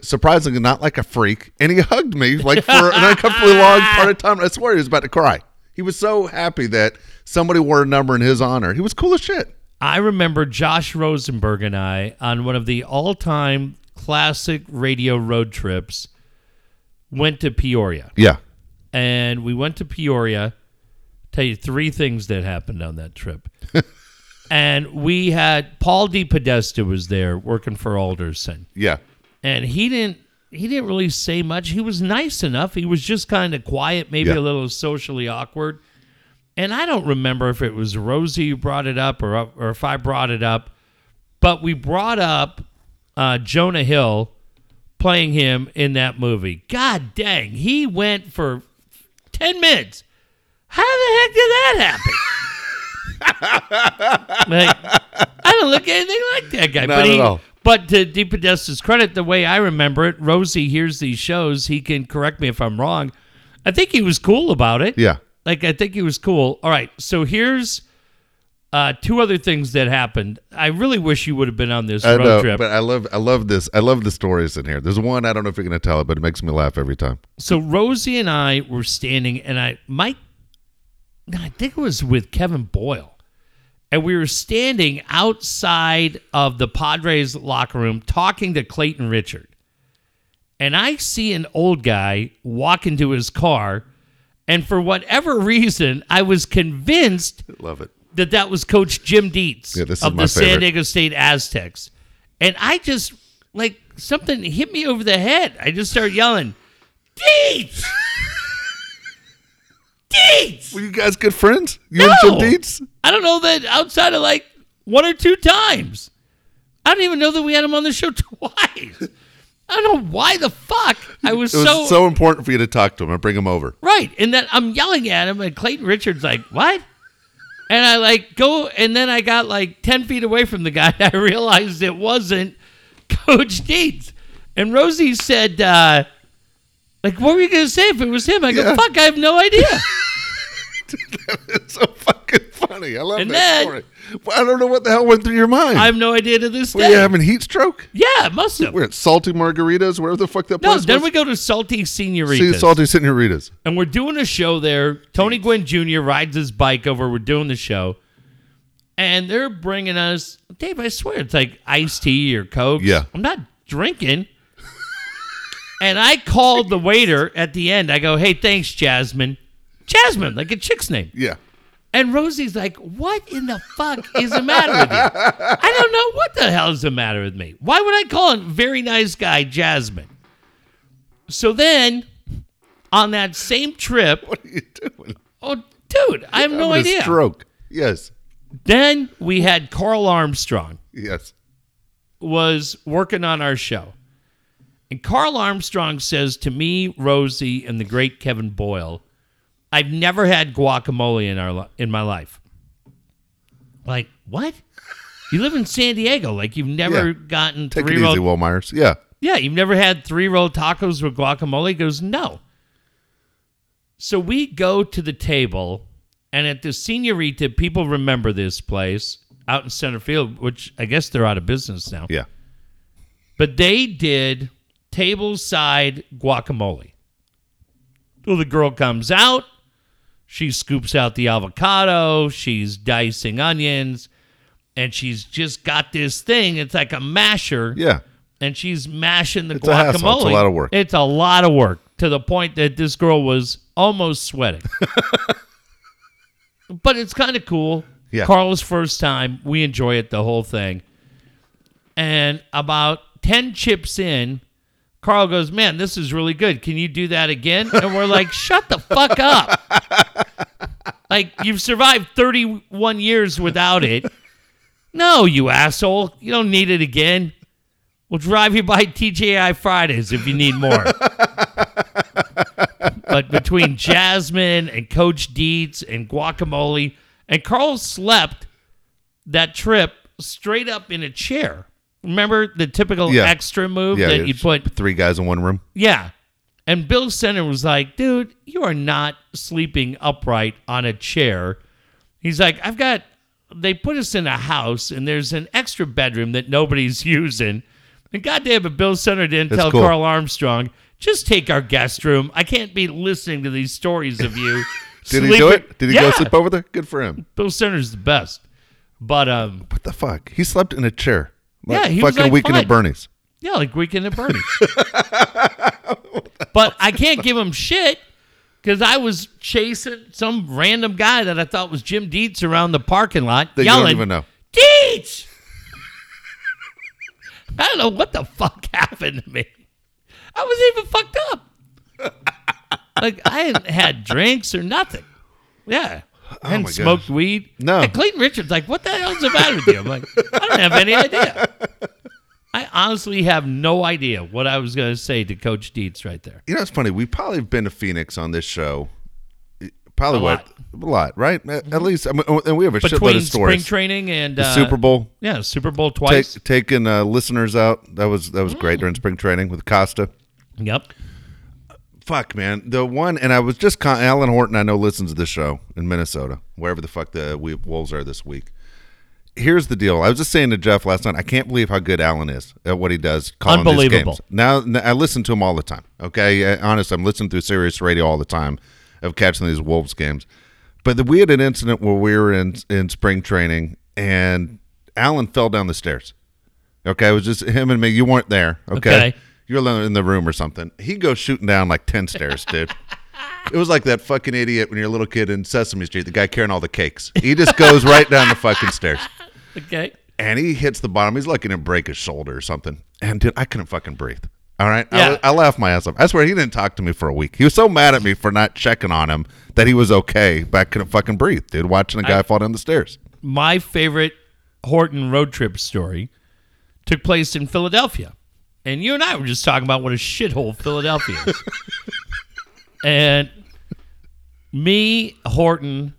surprisingly not like a freak, and he hugged me like for an uncomfortably long part of time. I swear he was about to cry. He was so happy that somebody wore a number in his honor. He was cool as shit. I remember Josh Rosenberg and I on one of the all-time classic radio road trips went to Peoria. Yeah. and we went to Peoria. Tell you three things that happened on that trip. And we had Paul D. Podesta was there working for Alderson. Yeah. And he didn't really say much. He was nice enough. He was just kind of quiet, maybe a little socially awkward. And I don't remember if it was Rosie who brought it up or if I brought it up. But we brought up Jonah Hill playing him in that movie. God dang, he went for 10 minutes. How the heck did that happen? Like, I don't look anything like that guy. But to De Podesta's credit, the way I remember it, Rosie hears these shows. He can correct me if I'm wrong. I think he was cool about it. Yeah. Like, I think he was cool. All right, so here's two other things that happened. I really wish you would have been on this road trip. But I love this. I love the stories in here. There's one, I don't know if you're going to tell it, but it makes me laugh every time. So Rosie and I were standing, and I think it was with Kevin Boyle. And we were standing outside of the Padres locker room talking to Clayton Richard. And I see an old guy walk into his car. And for whatever reason, I was convinced that was Coach Jim Dietz of the San Diego State Aztecs. And I just, like, something hit me over the head. I just started yelling, Dietz! Dietz! Were you guys good friends? You and Jim Dietz? I don't know that outside of like one or two times. I don't even know that we had him on the show twice. I don't know why the fuck I was so... It was so important for you to talk to him and bring him over. Right. And then I'm yelling at him and Clayton Richards like, what? And I like go... And then I got like 10 feet away from the guy and I realized it wasn't Coach Dietz. And Rosie said... what were you going to say if it was him? I go, fuck, I have no idea. It's so fucking funny. I love that story. I don't know what the hell went through your mind. I have no idea to this day. Were you having heat stroke? Yeah, it must have. We're at Salty Margaritas, wherever the fuck that place was. No, then we go to Salty Senoritas. Salty Senoritas. And we're doing a show there. Tony Gwynn Jr. rides his bike over. We're doing the show. And they're bringing us, Dave, I swear, it's like iced tea or Coke. Yeah. I'm not drinking. And I called the waiter at the end. I go, hey, thanks, Jasmine. Jasmine, like a chick's name. Yeah. And Rosie's like, what in the fuck is the matter with you? I don't know what the hell is the matter with me. Why would I call a very nice guy Jasmine? So then, on that same trip. What are you doing? Oh, dude, I have no idea. Stroke. Yes. Then we had Carl Armstrong. Yes. Was working on our show. And Carl Armstrong says to me, Rosie, and the great Kevin Boyle, I've never had guacamole in my life. Like, what? You live in San Diego. Like, you've never gotten three-roll... Take it easy, Will Myers. Yeah. Yeah, you've never had three-roll tacos with guacamole? He goes, no. So we go to the table, and at the Senorita, people remember this place out in center field, which I guess they're out of business now. Yeah. But they did... table side guacamole. Well, the girl comes out. She scoops out the avocado. She's dicing onions. And she's just got this thing. It's like a masher. Yeah. And she's mashing the guacamole. It's a lot of work. It's a lot of work. To the point that this girl was almost sweating. But it's kind of cool. Yeah. Carl's first time. We enjoy it, the whole thing. And about 10 chips in, Carl goes, man, this is really good. Can you do that again? And we're like, shut the fuck up. Like, you've survived 31 years without it. No, you asshole. You don't need it again. We'll drive you by TGI Fridays if you need more. But between Jasmine and Coach Dietz and guacamole, and Carl slept that trip straight up in a chair. Remember the typical extra move that you put three guys in one room? Yeah. And Bill Center was like, dude, you are not sleeping upright on a chair. He's like, they put us in a house and there's an extra bedroom that nobody's using. And goddamn it, Bill Center didn't tell Carl Armstrong, just take our guest room. I can't be listening to these stories of you. Did he do it? Did he go sleep over there? Good for him. Bill Center's the best. But, what the fuck? He slept in a chair. Like he was like, Weekend at Bernie's. Yeah, like Weekend at Bernie's. But I can't give him shit Because I was chasing some random guy that I thought was Jim Dietz around the parking lot. That yelling, you don't even know. Dietz! I don't know what the fuck happened to me. I was even fucked up. Like, I hadn't had drinks or nothing. Yeah. I hadn't smoked weed. No. And Clayton Richards, like, what the hell's the matter with you? I'm like, I don't have any idea. I honestly have no idea what I was going to say to Coach Dietz right there. You know, it's funny. We've probably been to Phoenix on this show. Probably a lot, right? At least, I mean, and we have a shitload of stories. Between spring training and the Super Bowl. Yeah, Super Bowl twice. Taking listeners out. That was great during spring training with Costa. Yep. Fuck, man. The one, and I was just, Alan Horton, I know, listens to this show in Minnesota, wherever the fuck the Wolves are this week. Here's the deal. I was just saying to Jeff last night, I can't believe how good Alan is at what he does calling these games. Now, I listen to him all the time, okay? Honestly, I'm listening through Sirius Radio all the time of catching these Wolves games. But we had an incident where we were in spring training, and Alan fell down the stairs, okay? It was just him and me. You weren't there, okay? You were in the room or something. He goes shooting down like 10 stairs, dude. It was like that fucking idiot when you're a little kid in Sesame Street, the guy carrying all the cakes. He just goes right down the fucking stairs. Okay. And he hits the bottom. He's like going to break his shoulder or something. And dude, I couldn't fucking breathe. All right. Yeah. I laughed my ass off. I swear he didn't talk to me for a week. He was so mad at me for not checking on him that he was okay, but I couldn't fucking breathe, dude, watching a guy fall down the stairs. My favorite Horton road trip story took place in Philadelphia. And you and I were just talking about what a shithole Philadelphia is. And me, Horton,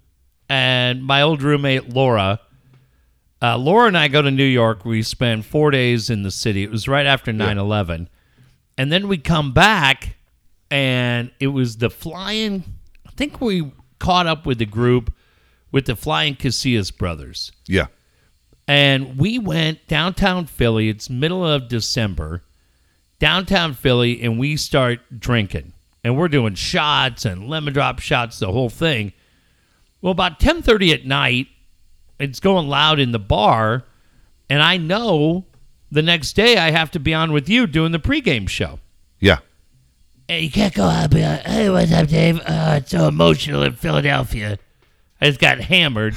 and my old roommate, Laura. Laura and I go to New York. We spend 4 days in the city. It was right after 9/11. And then we come back, and it was the flying. I think we caught up with the group with the flying Casillas brothers. Yeah. And we went downtown Philly. It's middle of December. Downtown Philly, and we start drinking. And we're doing shots and lemon drop shots, the whole thing. Well, about 10:30 at night, it's going loud in the bar. And I know the next day I have to be on with you doing the pregame show. Yeah. And you can't go out and be like, hey, what's up, Dave? It's so emotional in Philadelphia. I just got hammered.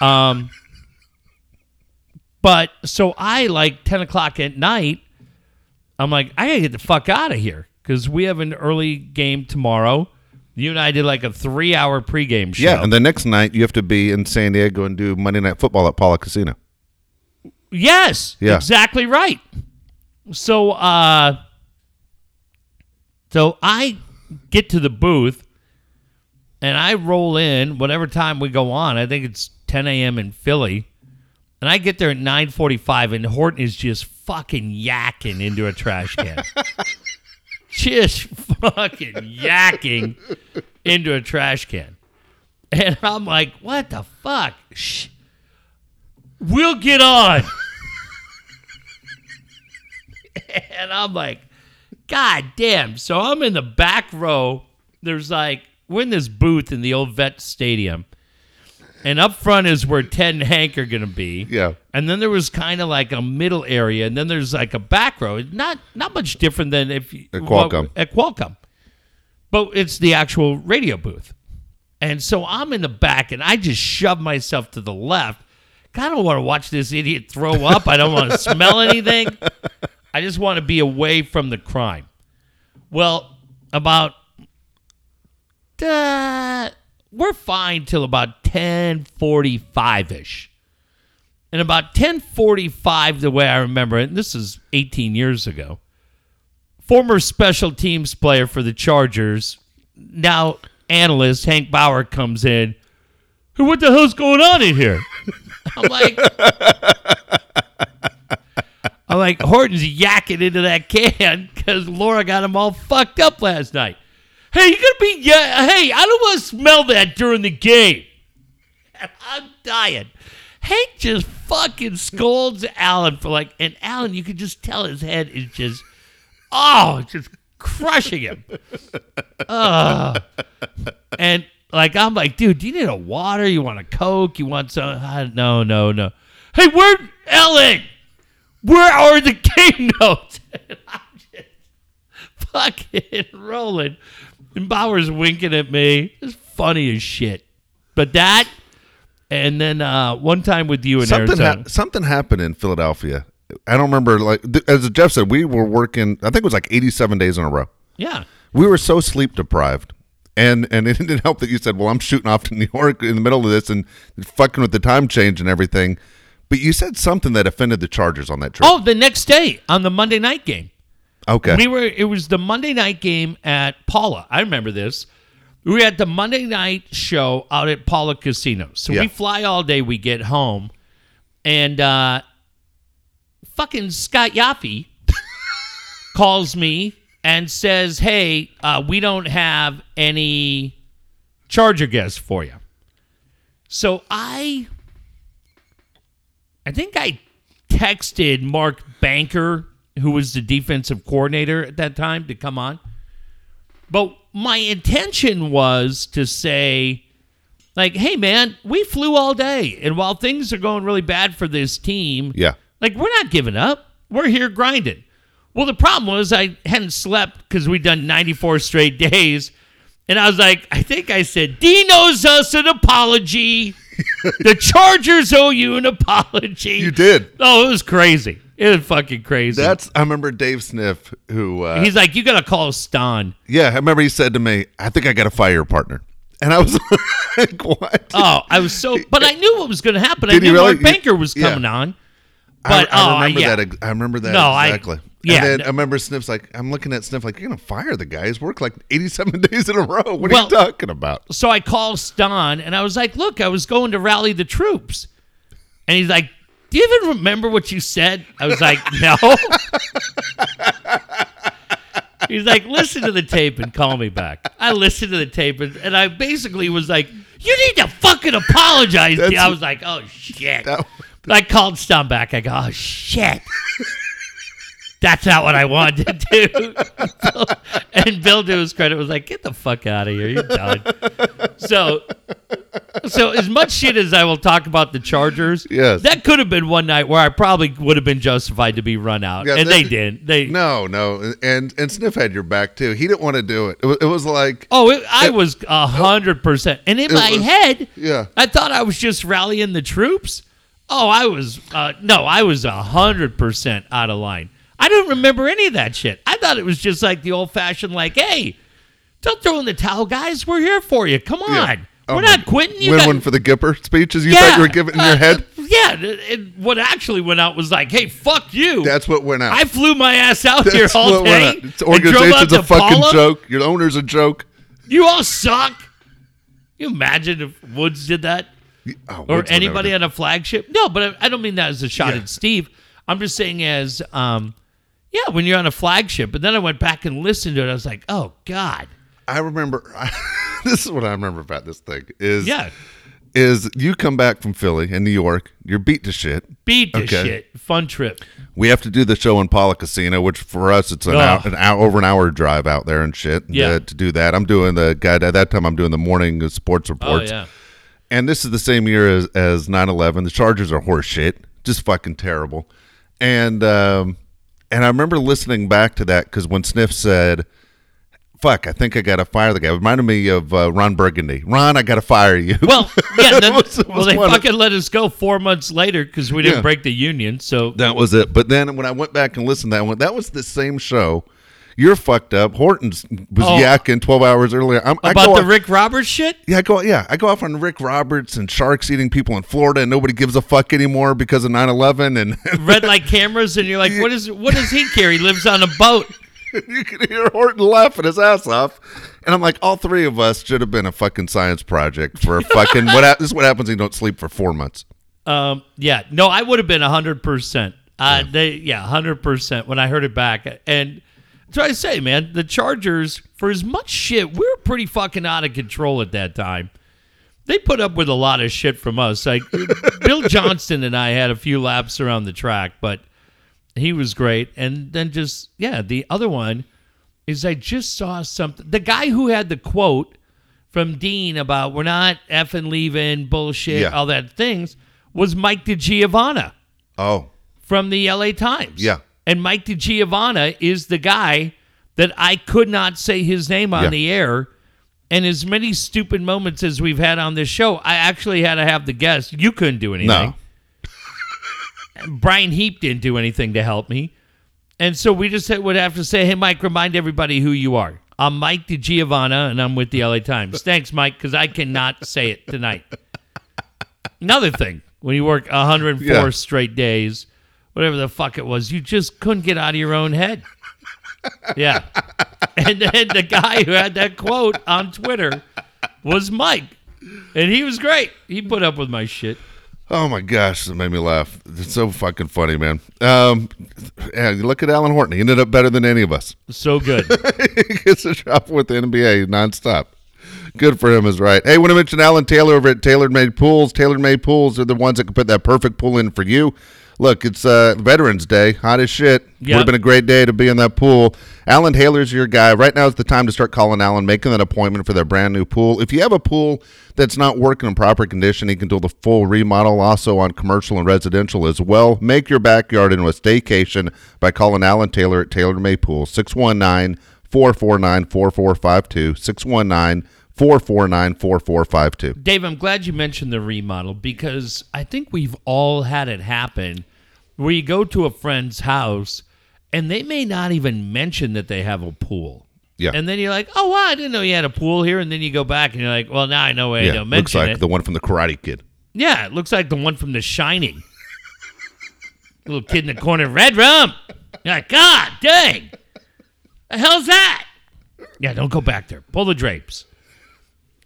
But so I, like, 10 o'clock at night, I'm like, I got to get the fuck out of here. Because we have an early game tomorrow. You and I did like a 3-hour pregame show. Yeah, and the next night you have to be in San Diego and do Monday Night Football at Paula Casino. Yes, exactly right. So, so I get to the booth, and I roll in whatever time we go on. I think it's 10 a.m. in Philly. And I get there at 9:45, and Horton is just fucking yakking into a trash can. Just fucking yakking into a trash can. And I'm like, what the fuck? Shh. We'll get on. And I'm like, God damn. So I'm in the back row. There's like, we're in this booth in the old Vet Stadium. And up front is where Ted and Hank are going to be. Yeah. And then there was kind of like a middle area. And then there's like a back row. Not much different than if you... At Qualcomm. But it's the actual radio booth. And so I'm in the back and I just shove myself to the left. I don't want to watch this idiot throw up. I don't want to smell anything. I just want to be away from the crime. Well, about... we're fine till about 10:45-ish. And about 10:45, the way I remember it, and this is 18 years ago, former special teams player for the Chargers, now analyst Hank Bauer comes in. Hey, what the hell's going on in here? I'm like, Horton's yakking into that can because Laura got him all fucked up last night. Hey, hey, I don't want to smell that during the game. And I'm dying. Hank just fucking scolds Alan for like, and Alan, you could just tell his head is just, just crushing him. And like, I'm like, dude, do you need a water? You want a Coke? You want some? No. Hey, Alan, where are the game notes? And I'm just fucking rolling. And Bauer's winking at me. It's funny as shit. But that, and then one time with you in Arizona. Something happened in Philadelphia. I don't remember. As Jeff said, we were working, I think it was like 87 days in a row. Yeah. We were so sleep deprived. And it didn't help that you said, well, I'm shooting off to New York in the middle of this and fucking with the time change and everything. But you said something that offended the Chargers on that trip. Oh, the next day on the Monday night game. Okay. It was the Monday night game at Paula. I remember this. We had the Monday night show out at Paula Casino. So we fly all day. We get home. And fucking Scott Yaffe calls me and says, hey, we don't have any Charger guests for you. So I think I texted Mark Banker, who was the defensive coordinator at that time, to come on. But my intention was to say, like, hey, man, we flew all day. And while things are going really bad for this team, like, we're not giving up. We're here grinding. Well, the problem was I hadn't slept because we'd done 94 straight days. And I was like, I think I said, Dino's us an apology. The Chargers owe you an apology. You did. Oh, it was crazy. It was fucking crazy. I remember Dave Sniff, who... he's like, you got to call Stan. Yeah, I remember he said to me, I think I got to fire your partner. And I was like, what? Oh, I was so... But I knew what was going to happen. I knew really? Mark Banker was coming on. But I remember that no, exactly. And then I remember Sniff's like, I'm looking at Sniff like, you're going to fire the guy. He's worked like 87 days in a row. What are you talking about? So I called Stan, and I was like, look, I was going to rally the troops. And he's like, do you even remember what you said? I was like, no. He's like, listen to the tape and call me back. I listened to the tape, and I basically was like, you need to fucking apologize. I was like, oh, shit. I called Stan back. I go, oh, shit. That's not what I wanted to do. And Bill, to his credit, was like, get the fuck out of here. You're done. So as much shit as I will talk about the Chargers, that could have been one night where I probably would have been justified to be run out. Yeah, and they didn't. No. And Sniff had your back, too. He didn't want to do it. It was like... Oh, I was 100%. And in my head, I thought I was just rallying the troops. Oh, I was... no, I was 100% out of line. I don't remember any of that shit. I thought it was just like the old-fashioned, like, hey, don't throw in the towel, guys. We're here for you. Come on. Yeah. We're not quitting. You win one for the Gipper speeches you thought you were giving in your head? Yeah. And what actually went out was like, hey, fuck you. That's what went out. I flew my ass out here all day. This organization's a fucking joke. Your owner's a joke. You all suck. Can you imagine if Woods did that? Or anybody on a flagship? No, but I don't mean that as a shot at Steve. I'm just saying as... when you're on a flagship. But then I went back and listened to it. I was like, oh, God. I remember... this is what I remember about this thing. Is you come back from Philly and New York. You're beat to shit. Fun trip. We have to do the show in Paula Casino, which for us, it's over an hour drive out there and shit. To do that. I'm doing the morning sports reports. Oh, yeah. And this is the same year as 9/11. The Chargers are horse shit. Just fucking terrible. And I remember listening back to that because when Sniff said, fuck, I think I got to fire the guy, it reminded me of Ron Burgundy. Ron, I got to fire you. Well, yeah. They fucking let us go 4 months later because we didn't break the union. So that was it. But then when I went back and listened to that one, that was the same show. You're fucked up. Horton's was yakking 12 hours earlier. I go off Rick Roberts shit? Yeah, I go off on Rick Roberts and sharks eating people in Florida and nobody gives a fuck anymore because of 9/11 and red light cameras, and you're like, what does he care? He lives on a boat. You can hear Horton laughing his ass off. And I'm like, all three of us should have been a fucking science project for a fucking this is what happens when you don't sleep for 4 months. No, I would have been 100%. 100% when I heard it back. And that's what I say, man. The Chargers, for as much shit, we were pretty fucking out of control at that time. They put up with a lot of shit from us. Like Bill Johnston and I had a few laps around the track, but he was great. And then the other one is I just saw something. The guy who had the quote from Dean about we're not effing leaving, bullshit, all that things, was Mike DiGiovanna. Oh. From the LA Times. Yeah. And Mike DiGiovanna is the guy that I could not say his name on the air. And as many stupid moments as we've had on this show, I actually had to have the guest. You couldn't do anything. No. Brian Heap didn't do anything to help me. And so we just would have to say, hey, Mike, remind everybody who you are. I'm Mike DiGiovanna, and I'm with the LA Times. Thanks, Mike, because I cannot say it tonight. Another thing, when you work 104 straight days, whatever the fuck it was, you just couldn't get out of your own head. Yeah. And then the guy who had that quote on Twitter was Mike. And he was great. He put up with my shit. Oh, my gosh. It made me laugh. It's so fucking funny, man. Look at Alan Horton. He ended up better than any of us. So good. He gets a job with the NBA nonstop. Good for him is right. Hey, want to mention Alan Taylor over at Taylor Made Pools. Taylor Made Pools are the ones that can put that perfect pool in for you. Look, it's Veterans Day, hot as shit. Yep. Would have been a great day to be in that pool. Alan Taylor's your guy. Right now is the time to start calling Alan, making that appointment for their brand new pool. If you have a pool that's not working in proper condition, he can do the full remodel, also on commercial and residential as well. Make your backyard into a staycation by calling Alan Taylor at Taylor Made Pool, 619-449-4452, 619-449-4452. Dave, I'm glad you mentioned the remodel, because I think we've all had it happen where you go to a friend's house and they may not even mention that they have a pool. Yeah. And then you're like, oh, wow, I didn't know you had a pool here. And then you go back and you're like, well, now I know why I don't mention it. Looks like the one from The Karate Kid. Yeah, it looks like the one from The Shining. Little kid in the corner, red room. You're like, God dang. The hell's that? Yeah, don't go back there. Pull the drapes.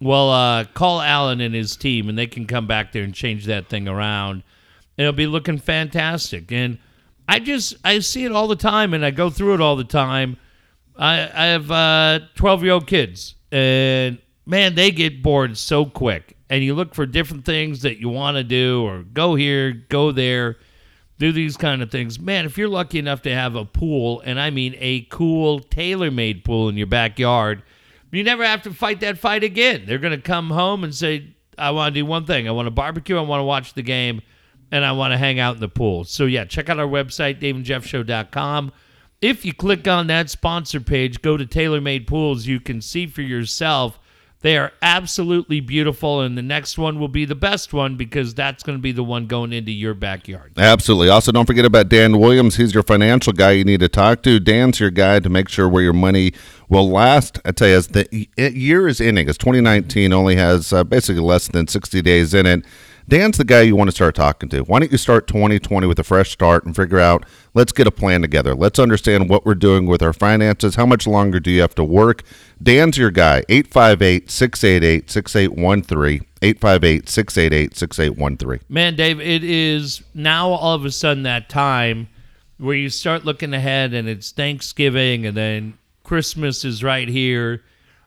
Well, call Alan and his team, and they can come back there and change that thing around. It'll be looking fantastic. And I see it all the time, and I go through it all the time. I have 12-year-old kids, and, man, they get bored so quick. And you look for different things that you want to do, or go here, go there, do these kind of things. Man, if you're lucky enough to have a pool, and I mean a cool, tailor-made pool in your backyard, you never have to fight that fight again. They're going to come home and say, I want to do one thing. I want to barbecue. I want to watch the game. And I want to hang out in the pool. So, yeah, check out our website, DaveAndJeffShow.com. If you click on that sponsor page, go to TaylorMade Pools. You can see for yourself. They are absolutely beautiful, and the next one will be the best one, because that's going to be the one going into your backyard. Absolutely. Also, don't forget about Dan Williams. He's your financial guy you need to talk to. Dan's your guy to make sure where your money will last. I tell you, as the year is ending, as 2019 only has basically less than 60 days in it, Dan's the guy you want to start talking to. Why don't you start 2020 with a fresh start and figure out, let's get a plan together. Let's understand what we're doing with our finances. How much longer do you have to work? Dan's your guy, 858-688-6813, 858-688-6813. Man, Dave, it is now all of a sudden that time where you start looking ahead, and it's Thanksgiving, and then Christmas is right here.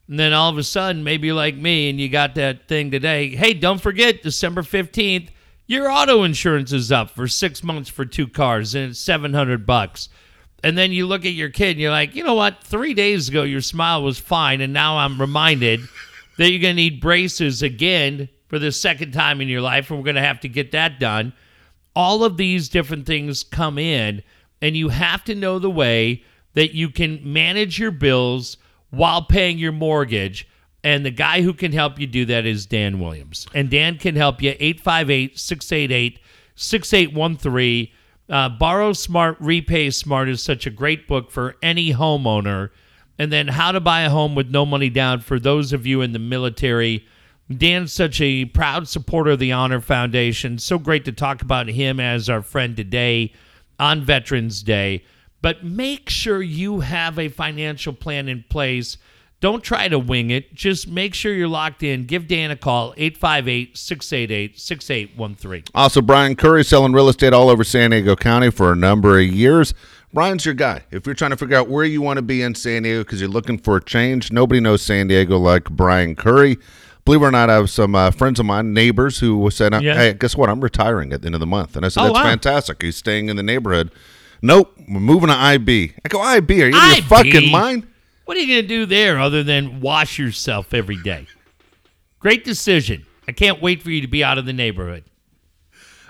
And then all of a sudden, maybe like me, and you got that thing today. Hey, don't forget, December 15th, your auto insurance is up for 6 months for 2 cars, and it's $700. And then you look at your kid, and you're like, you know what? 3 days ago, your smile was fine, and now I'm reminded that you're going to need braces again for the second time in your life, and we're going to have to get that done. All of these different things come in, and you have to know the way that you can manage your bills while paying your mortgage, and the guy who can help you do that is Dan Williams. And Dan can help you, 858-688-6813. Borrow Smart, Repay Smart is such a great book for any homeowner. And then How to Buy a Home with No Money Down for those of you in the military. Dan's such a proud supporter of the Honor Foundation. So great to talk about him as our friend today on Veterans Day. But make sure you have a financial plan in place. Don't try to wing it. Just make sure you're locked in. Give Dan a call, 858-688-6813. Also, Brian Curry selling real estate all over San Diego County for a number of years. Brian's your guy. If you're trying to figure out where you want to be in San Diego because you're looking for a change, nobody knows San Diego like Brian Curry. Believe it or not, I have some friends of mine, neighbors, who said, hey, guess what? I'm retiring at the end of the month. And I said, that's fantastic. He's staying in the neighborhood. Nope, we're moving to IB. I go, IB, are you out of your fucking mind? What are you going to do there other than wash yourself every day? Great decision. I can't wait for you to be out of the neighborhood.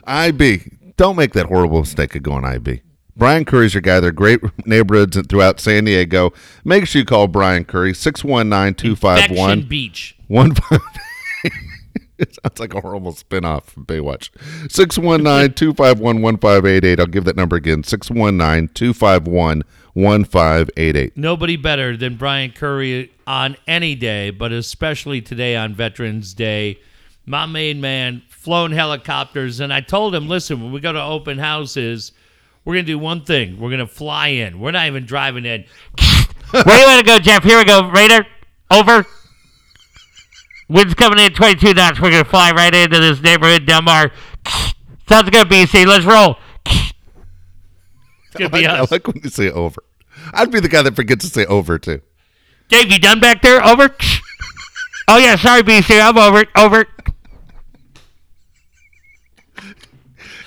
IB, don't make that horrible mistake of going IB. Brian Curry's your guy. They're great neighborhoods throughout San Diego. Make sure you call Brian Curry, 619-251. Beach. 15. It sounds like a horrible spinoff from Baywatch. 619-251-1588. I'll give that number again, 619-251-1588. Nobody better than Brian Curry on any day, but especially today on Veterans Day. My main man, flown helicopters, and I told him, listen, when we go to open houses, we're going to do one thing. We're going to fly in. We're not even driving in. Where do you want to go, Jeff? Here we go. Raider, over. Wind's coming in 22 knots. We're going to fly right into this neighborhood, Delmar. Sounds good, BC. Let's roll. It's going to be us. I like when you say over. I'd be the guy that forgets to say over, too. Dave, you done back there? Over? Oh, yeah. Sorry, BC. I'm over. Over.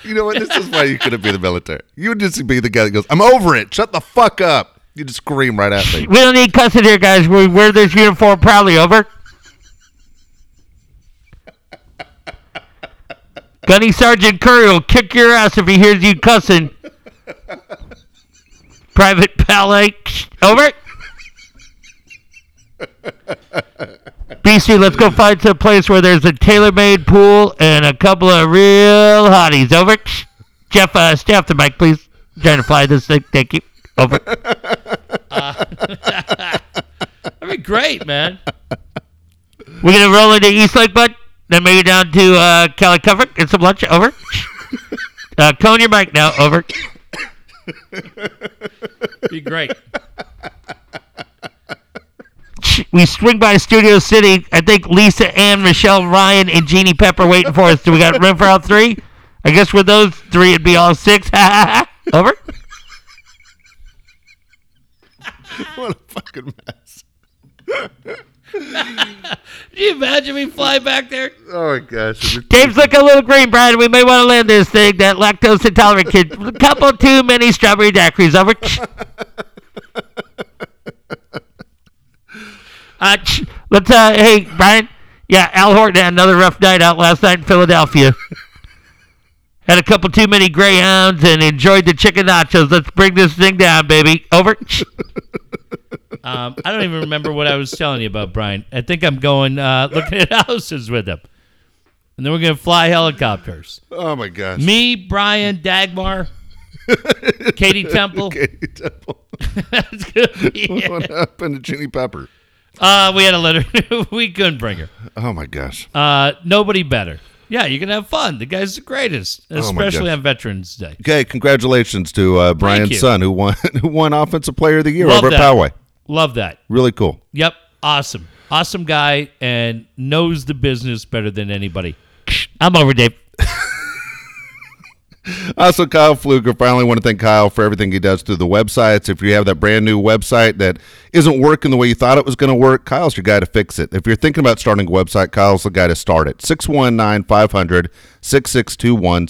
You know what? This is why you couldn't be the military. You would just be the guy that goes, I'm over it. Shut the fuck up. You just scream right at me. We don't need cussing here, guys. We wear this uniform proudly. Over. Gunny Sergeant Curry will kick your ass if he hears you cussing. Private Pallet. Over. BC, let's go find some place where there's a tailor-made pool and a couple of real hotties. Over. Jeff, stay off the mic, please. I'm trying to fly this thing. Thank you. Over. That'd be great, man. We're going to roll into East Lake, bud. Then maybe down to Calicover, get some lunch. Over. Cone your mic now. Over. Be great. We swing by Studio City. I think Lisa Ann, Michelle Ryan, and Jeannie Pepper waiting for us. Do we got room for all three? I guess with those three, it'd be all six. Over. What a fucking mess. Can you imagine me fly back there? Oh, my gosh. Dave's looking a little green, Brian. We may want to land this thing, that lactose intolerant kid. A couple too many strawberry daiquiris. Over. Let's, hey, Brian. Yeah, Al Horton had another rough night out last night in Philadelphia. Had a couple too many Greyhounds and enjoyed the chicken nachos. Let's bring this thing down, baby. Over. I don't even remember what I was telling you about, Brian. I think I'm going looking at houses with him. And then we're going to fly helicopters. Oh, my gosh. Me, Brian, Dagmar, Katie Temple. Katie Temple. That's gonna be what happened to Ginny Pepper? We had a letter. We couldn't bring her. Oh, my gosh. Nobody better. Yeah, you can have fun. The guy's the greatest, especially on Veterans Day. Okay, congratulations to Brian's son, who won Offensive Player of the Year over at Poway. Love that. Really cool. Yep. Awesome. Awesome guy and knows the business better than anybody. I'm over, Dave. Also, Kyle Pfluger. Finally, want to thank Kyle for everything he does through the websites. If you have that brand new website that isn't working the way you thought it was going to work, Kyle's your guy to fix it. If you're thinking about starting a website, Kyle's the guy to start it. 619-500-6621,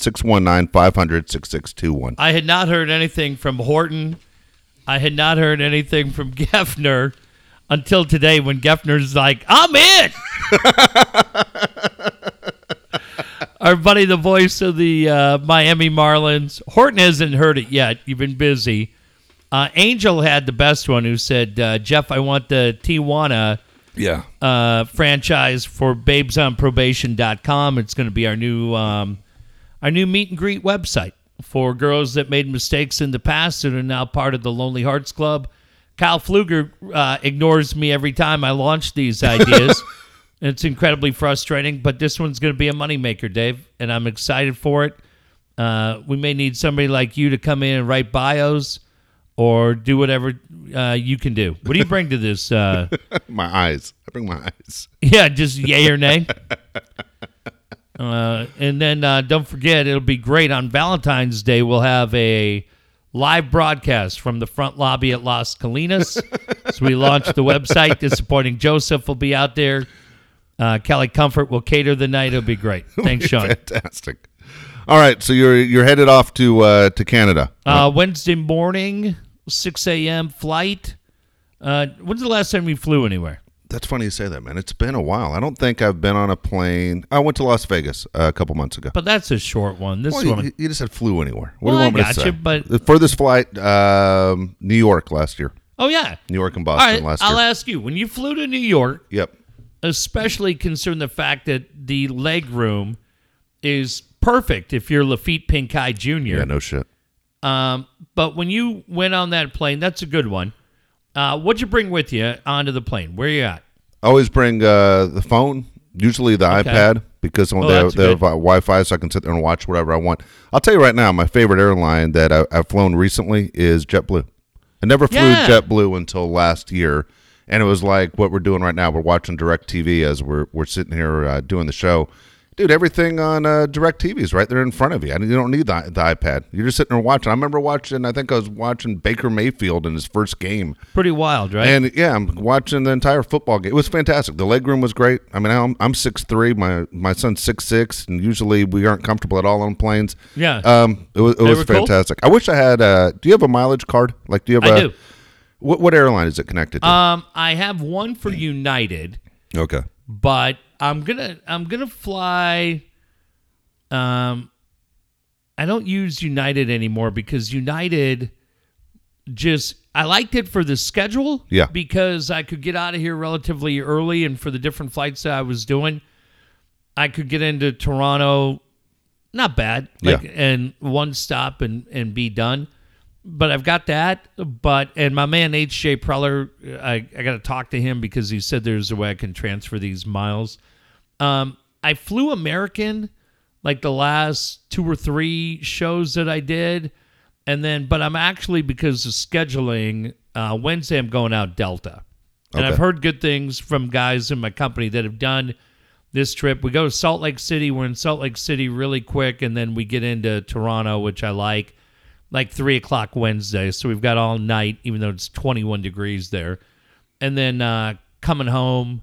619-500-6621. I had not heard anything from Horton. I had not heard anything from Geffner until today when Geffner's like, I'm in! Our buddy, the voice of the Miami Marlins. Horton hasn't heard it yet. You've been busy. Angel had the best one who said, Jeff, I want the Tijuana franchise for babesonprobation.com. It's going to be our new meet and greet website. For girls that made mistakes in the past and are now part of the Lonely Hearts Club. Kyle Pfluger ignores me every time I launch these ideas. It's incredibly frustrating, but this one's going to be a moneymaker, Dave, and I'm excited for it. We may need somebody like you to come in and write bios or do whatever you can do. What do you bring to this? My eyes. I bring my eyes. Yeah, just yay or nay. And then don't forget, it'll be great. On Valentine's Day, we'll have a live broadcast from the front lobby at Las Colinas. So we launched the website. Disappointing Joseph will be out there. Kelly Comfort will cater the night. It'll be great. Thanks, Sean. Fantastic. All right, so you're headed off to Canada. Wednesday morning, 6 a.m. flight. When's the last time you flew anywhere? That's funny you say that, man. It's been a while. I don't think I've been on a plane. I went to Las Vegas a couple months ago. But that's a short one. This one. You just said flew anywhere. What do you want me to say? But the furthest flight, New York last year. Oh, yeah. New York and Boston last year. I'll ask you. When you flew to New York, yep. especially considering the fact that the leg room is perfect if you're Lafitte Pinkai Jr. Yeah, no shit. But when you went on that plane, that's a good one. What'd you bring with you onto the plane? Where you at? I always bring the phone, usually the iPad, because they have Wi-Fi, so I can sit there and watch whatever I want. I'll tell you right now, my favorite airline that I've flown recently is JetBlue. I never flew JetBlue until last year, and it was like what we're doing right now. We're watching DirecTV as we're sitting here doing the show. Dude, everything on DirecTV is right there in front of you. I mean, you don't need the iPad. You're just sitting there watching. I remember watching, I think I was watching Baker Mayfield in his first game. Pretty wild, right? And, yeah, I'm watching the entire football game. It was fantastic. The legroom was great. I mean, I'm 6'3". My son's 6'6", and usually we aren't comfortable at all on planes. Yeah. It was fantastic. Cool. I wish I had – do you have a mileage card? Like, do you have I do. What airline is it connected to? I have one for United. Okay. But – I'm gonna fly. I don't use United anymore because United I liked it for the schedule. Yeah. Because I could get out of here relatively early, and for the different flights that I was doing, I could get into Toronto, not bad. And one stop and be done. But I've got that. And my man H.J. Preller, I got to talk to him because he said there's a way I can transfer these miles. I flew American like the last 2 or 3 shows that I did. And then, but I'm actually, because of scheduling, Wednesday I'm going out Delta. And I've heard good things from guys in my company that have done this trip. We go to Salt Lake City. We're in Salt Lake City really quick. And then we get into Toronto, which I like. Like 3 o'clock Wednesday, so we've got all night, even though it's 21 degrees there. And then coming home,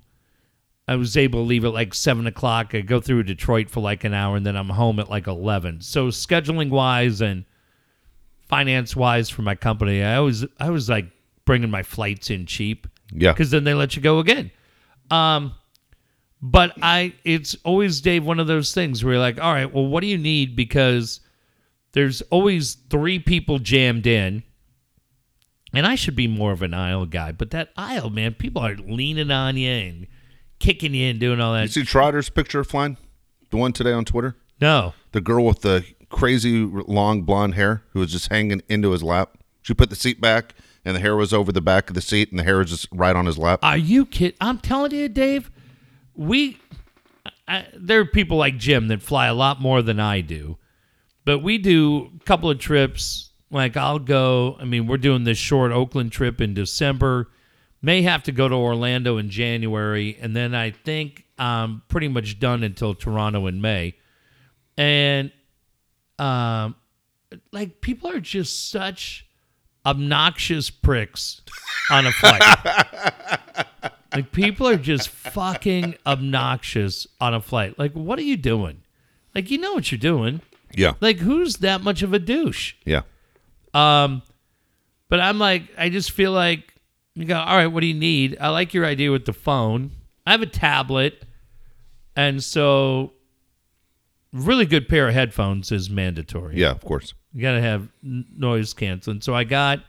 I was able to leave at like 7 o'clock. I go through Detroit for like an hour, and then I'm home at like 11. So scheduling-wise and finance-wise for my company, I was like bringing my flights in cheap. Yeah. Because then they let you go again. But it's always, Dave, one of those things where you're like, all right, well, what do you need? Because there's always 3 people jammed in, and I should be more of an aisle guy, but that aisle, man, people are leaning on you and kicking you and doing all that. You see Trotter's picture flying? The one today on Twitter? No. The girl with the crazy long blonde hair who was just hanging into his lap. She put the seat back, and the hair was over the back of the seat, and the hair was just right on his lap. Are you kidding? I'm telling you, Dave, there are people like Jim that fly a lot more than I do. But we do a couple of trips, like I'll go, I mean, we're doing this short Oakland trip in December, may have to go to Orlando in January, and then I think I'm pretty much done until Toronto in May. And like people are just such obnoxious pricks on a flight. Like people are just fucking obnoxious on a flight. Like, what are you doing? Like, you know what you're doing. Yeah. Like, who's that much of a douche? Yeah. But I'm like, I just feel like, you go, all right, what do you need? I like your idea with the phone. I have a tablet. And so, really good pair of headphones is mandatory. Yeah, of course. You got to have noise canceling. So I got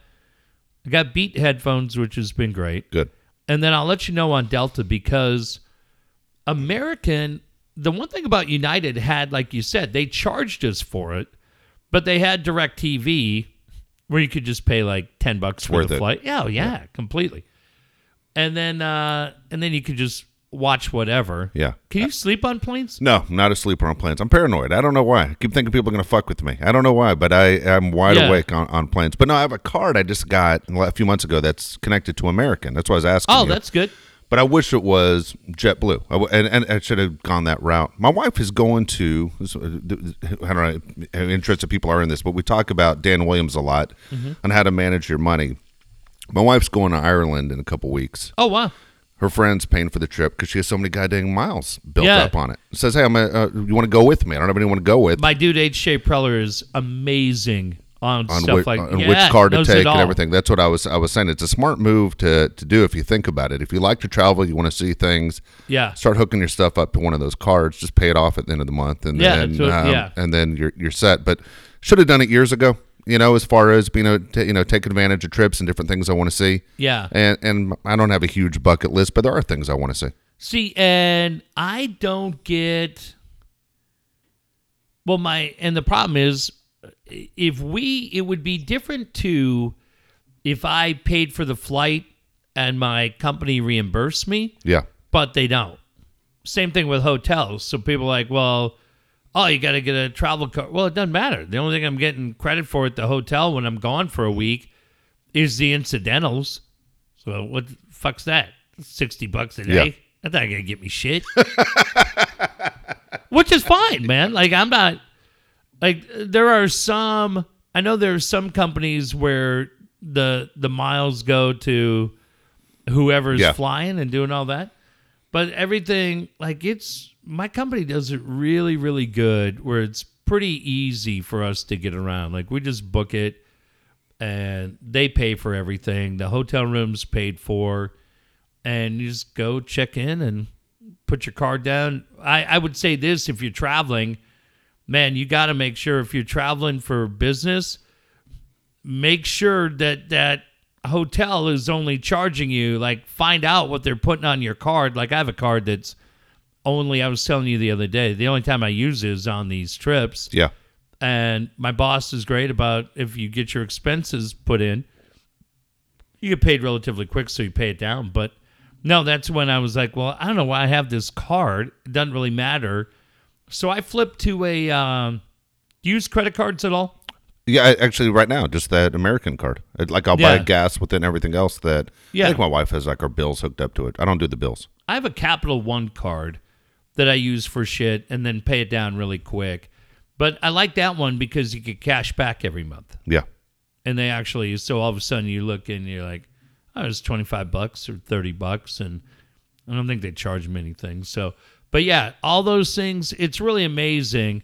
Beat headphones, which has been great. Good. And then I'll let you know on Delta, because American... The one thing about United had, like you said, they charged us for it, but they had DirecTV where you could just pay like $10 for the flight. Yeah, oh, yeah, completely. And then you could just watch whatever. Yeah. Can you sleep on planes? No, I'm not a sleeper on planes. I'm paranoid. I don't know why. I keep thinking people are going to fuck with me. I don't know why, but I'm wide awake on planes. But no, I have a card I just got a few months ago that's connected to American. That's why I was asking you. Oh, that's good. But I wish it was JetBlue, and I should have gone that route. My wife is going to, I don't know how interested people are in this, but we talk about Dan Williams a lot on how to manage your money. My wife's going to Ireland in a couple weeks. Oh, wow. Her friend's paying for the trip because she has so many goddamn miles built up on it. Says, hey, you want to go with me? I don't have anyone to go with. My dude, H.J. Preller, is amazing on stuff which car to take and everything. That's what I was saying. It's a smart move to do if you think about it. If you like to travel, you want to see things. Yeah. Start hooking your stuff up to one of those cards. Just pay it off at the end of the month, and and then you're set. But should have done it years ago. You know, as far as being taking advantage of trips and different things I want to see. Yeah. And I don't have a huge bucket list, but there are things I want to see. See, and I don't get. Well, the problem is. It would be different to if I paid for the flight and my company reimbursed me. Yeah. But they don't. Same thing with hotels. So people are like, you got to get a travel card. Well, it doesn't matter. The only thing I'm getting credit for at the hotel when I'm gone for a week is the incidentals. So what the fuck's that? $60 a day? Yeah. That's not going to get me shit. Which is fine, man. Like, I'm not... Like, there are some companies where the miles go to whoever's flying and doing all that. But everything, like, my company does it really, really good where it's pretty easy for us to get around. Like, we just book it and they pay for everything. The hotel room's paid for and you just go check in and put your card down. I would say this, if you're traveling... Man, you got to make sure if you're traveling for business, make sure that hotel is only charging you. Like, find out what they're putting on your card. Like, I have a card that's only, I was telling you the other day, the only time I use it is on these trips. Yeah. And my boss is great about if you get your expenses put in, you get paid relatively quick, so you pay it down. But no, that's when I was like, well, I don't know why I have this card. It doesn't really matter. So I flipped to a use credit cards at all? Yeah, actually right now, just that American card. Like I'll buy gas within everything else that I think my wife has like our bills hooked up to it. I don't do the bills. I have a Capital One card that I use for shit and then pay it down really quick. But I like that one because you get cash back every month. Yeah. And they actually, so all of a sudden you look and you're like, oh, it's $25 or $30 and I don't think they charge me anything. So... But yeah, all those things, it's really amazing.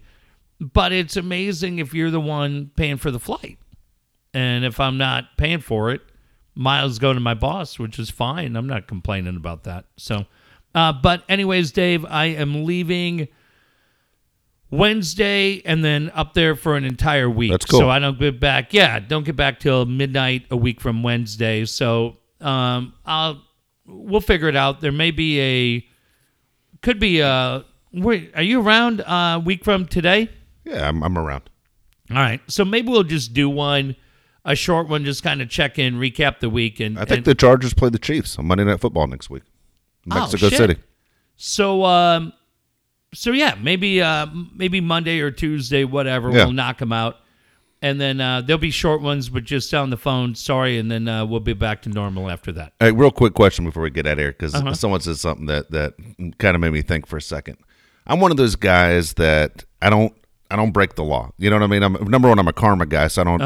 But it's amazing if you're the one paying for the flight. And if I'm not paying for it, miles go to my boss, which is fine. I'm not complaining about that. So, but anyways, Dave, I am leaving Wednesday and then up there for an entire week. That's cool. So I don't get back. Yeah, don't get back till midnight a week from Wednesday. So we'll figure it out. There may be are you around a week from today? Yeah, I'm around. All right. So maybe we'll just do a short one, just kind of check in, recap the week. And I think the Chargers play the Chiefs on Monday Night Football next week. Mexico City. So, maybe Monday or Tuesday, whatever, we'll knock them out. And then there'll be short ones, but just on the phone, sorry, and then we'll be back to normal after that. Hey, real quick question before we get out of here, because someone said something that kind of made me think for a second. I'm one of those guys that I don't break the law. You know what I mean? Number one, I'm a karma guy, so I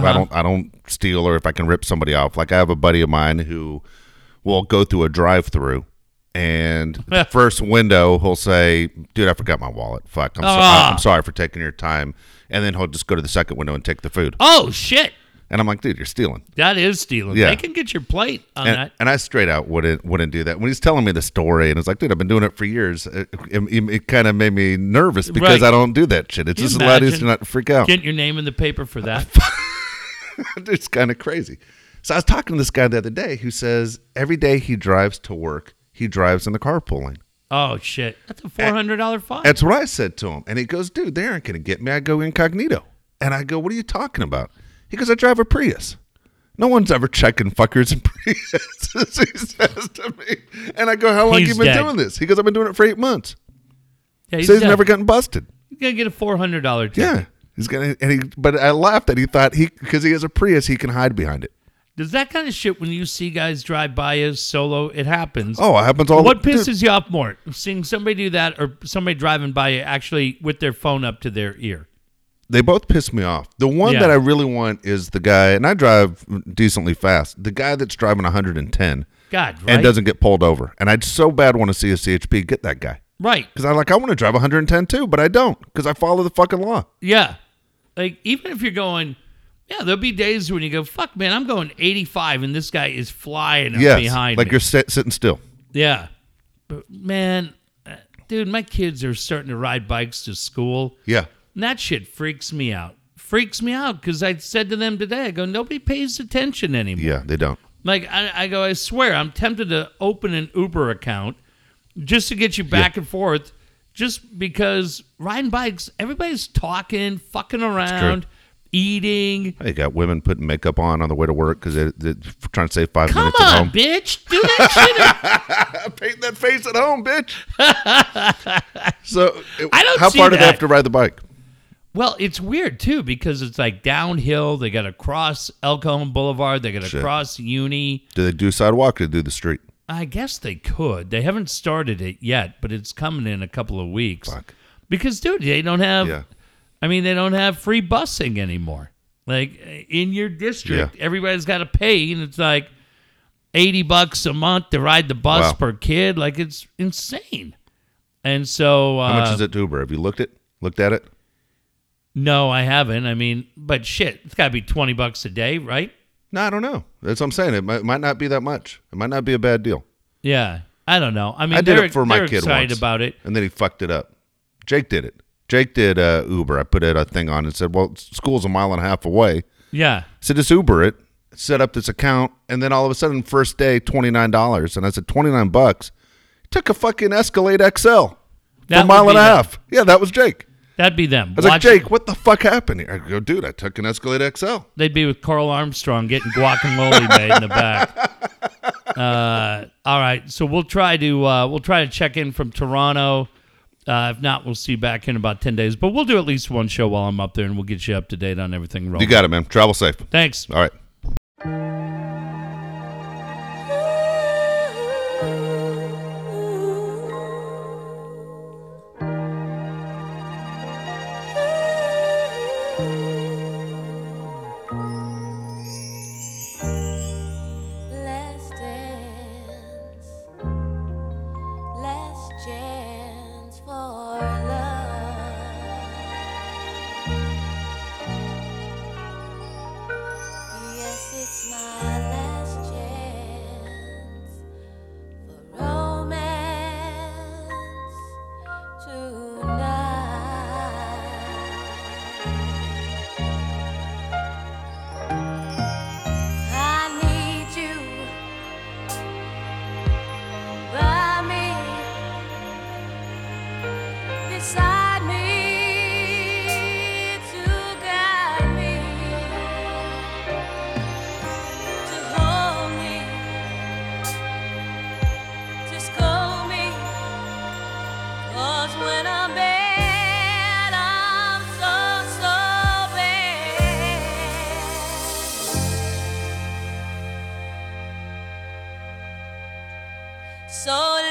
don't steal or if I can rip somebody off. Like I have a buddy of mine who will go through a drive-through. And the first window, he'll say, dude, I forgot my wallet. Fuck, I'm sorry for taking your time. And then he'll just go to the second window and take the food. Oh, shit. And I'm like, dude, you're stealing. That is stealing. Yeah. They can get your plate on that. And I straight out wouldn't do that. When he's telling me the story, and it's like, dude, I've been doing it for years, it kind of made me nervous because I don't do that shit. It's just a lot easier not to freak out. Get your name in the paper for that. It's kind of crazy. So I was talking to this guy the other day who says every day he drives to work, he drives in the carpooling. Oh, shit. That's a $400 fine. That's what I said to him. And he goes, dude, they aren't going to get me. I go incognito. And I go, what are you talking about? He goes, I drive a Prius. No one's ever checking fuckers in Prius. He says to me. And I go, how long have you been doing this? He goes, I've been doing it for 8 months. Yeah, so he's never gotten busted. He's going to get a $400 ticket. Yeah. He's gonna, but I laughed that he thought, because he has a Prius, he can hide behind it. Does that kind of shit, when you see guys drive by as solo, it happens. Oh, it happens all the time. What pisses you off more? Seeing somebody do that or somebody driving by you actually with their phone up to their ear? They both piss me off. The one that I really want is the guy, and I drive decently fast, the guy that's driving 110 right? And doesn't get pulled over. And I'd so bad want to see a CHP get that guy. Right. Because I'm like, I want to drive 110 too, but I don't because I follow the fucking law. Yeah. Like, even if you're going... Yeah, there'll be days when you go, fuck, man, I'm going 85, and this guy is flying up behind me. You're sitting still. Yeah. But, man, dude, my kids are starting to ride bikes to school. Yeah. And that shit freaks me out. Freaks me out because I said to them today, I go, nobody pays attention anymore. Yeah, they don't. Like, I go, I swear, I'm tempted to open an Uber account just to get you back and forth just because riding bikes, everybody's talking, fucking around. Eating. They got women putting makeup on the way to work because they're trying to save 5 minutes at home. Come on, bitch. Do that shit. Paint that face at home, bitch. How far did they have to ride the bike? Well, it's weird, too, because it's like downhill. They got to cross El Cajon Boulevard. They got to cross Uni. Do they do sidewalk or do the street? I guess they could. They haven't started it yet, but it's coming in a couple of weeks. Fuck. Because, dude, they don't have... Yeah. I mean, they don't have free busing anymore. Like, in your district, everybody's got to pay, and it's like $80 a month to ride the bus per kid. Like, it's insane. And so... how much is it to Uber? Have you looked at it? No, I haven't. I mean, but shit, it's got to be $20 a day, right? No, I don't know. That's what I'm saying. It might not be that much. It might not be a bad deal. Yeah, I don't know. I mean, I did it for my kid once. They're excited about it. And then he fucked it up. Jake did it. Jake did Uber. I put a thing on and said, well, school's a mile and a half away. Yeah. I said, just Uber it. Set up this account. And then all of a sudden, first day, $29. And I said, $29. Took a fucking Escalade XL for a mile and a half. Yeah, that was Jake. That'd be them. I was like, Jake, what the fuck happened here? I go, dude, I took an Escalade XL. They'd be with Carl Armstrong getting guacamole made in the back. All right. So we'll try to check in from Toronto. If not, we'll see you back in about 10 days. But we'll do at least one show while I'm up there, and we'll get you up to date on everything rolling. You got it, man. Travel safe. Thanks. All right. So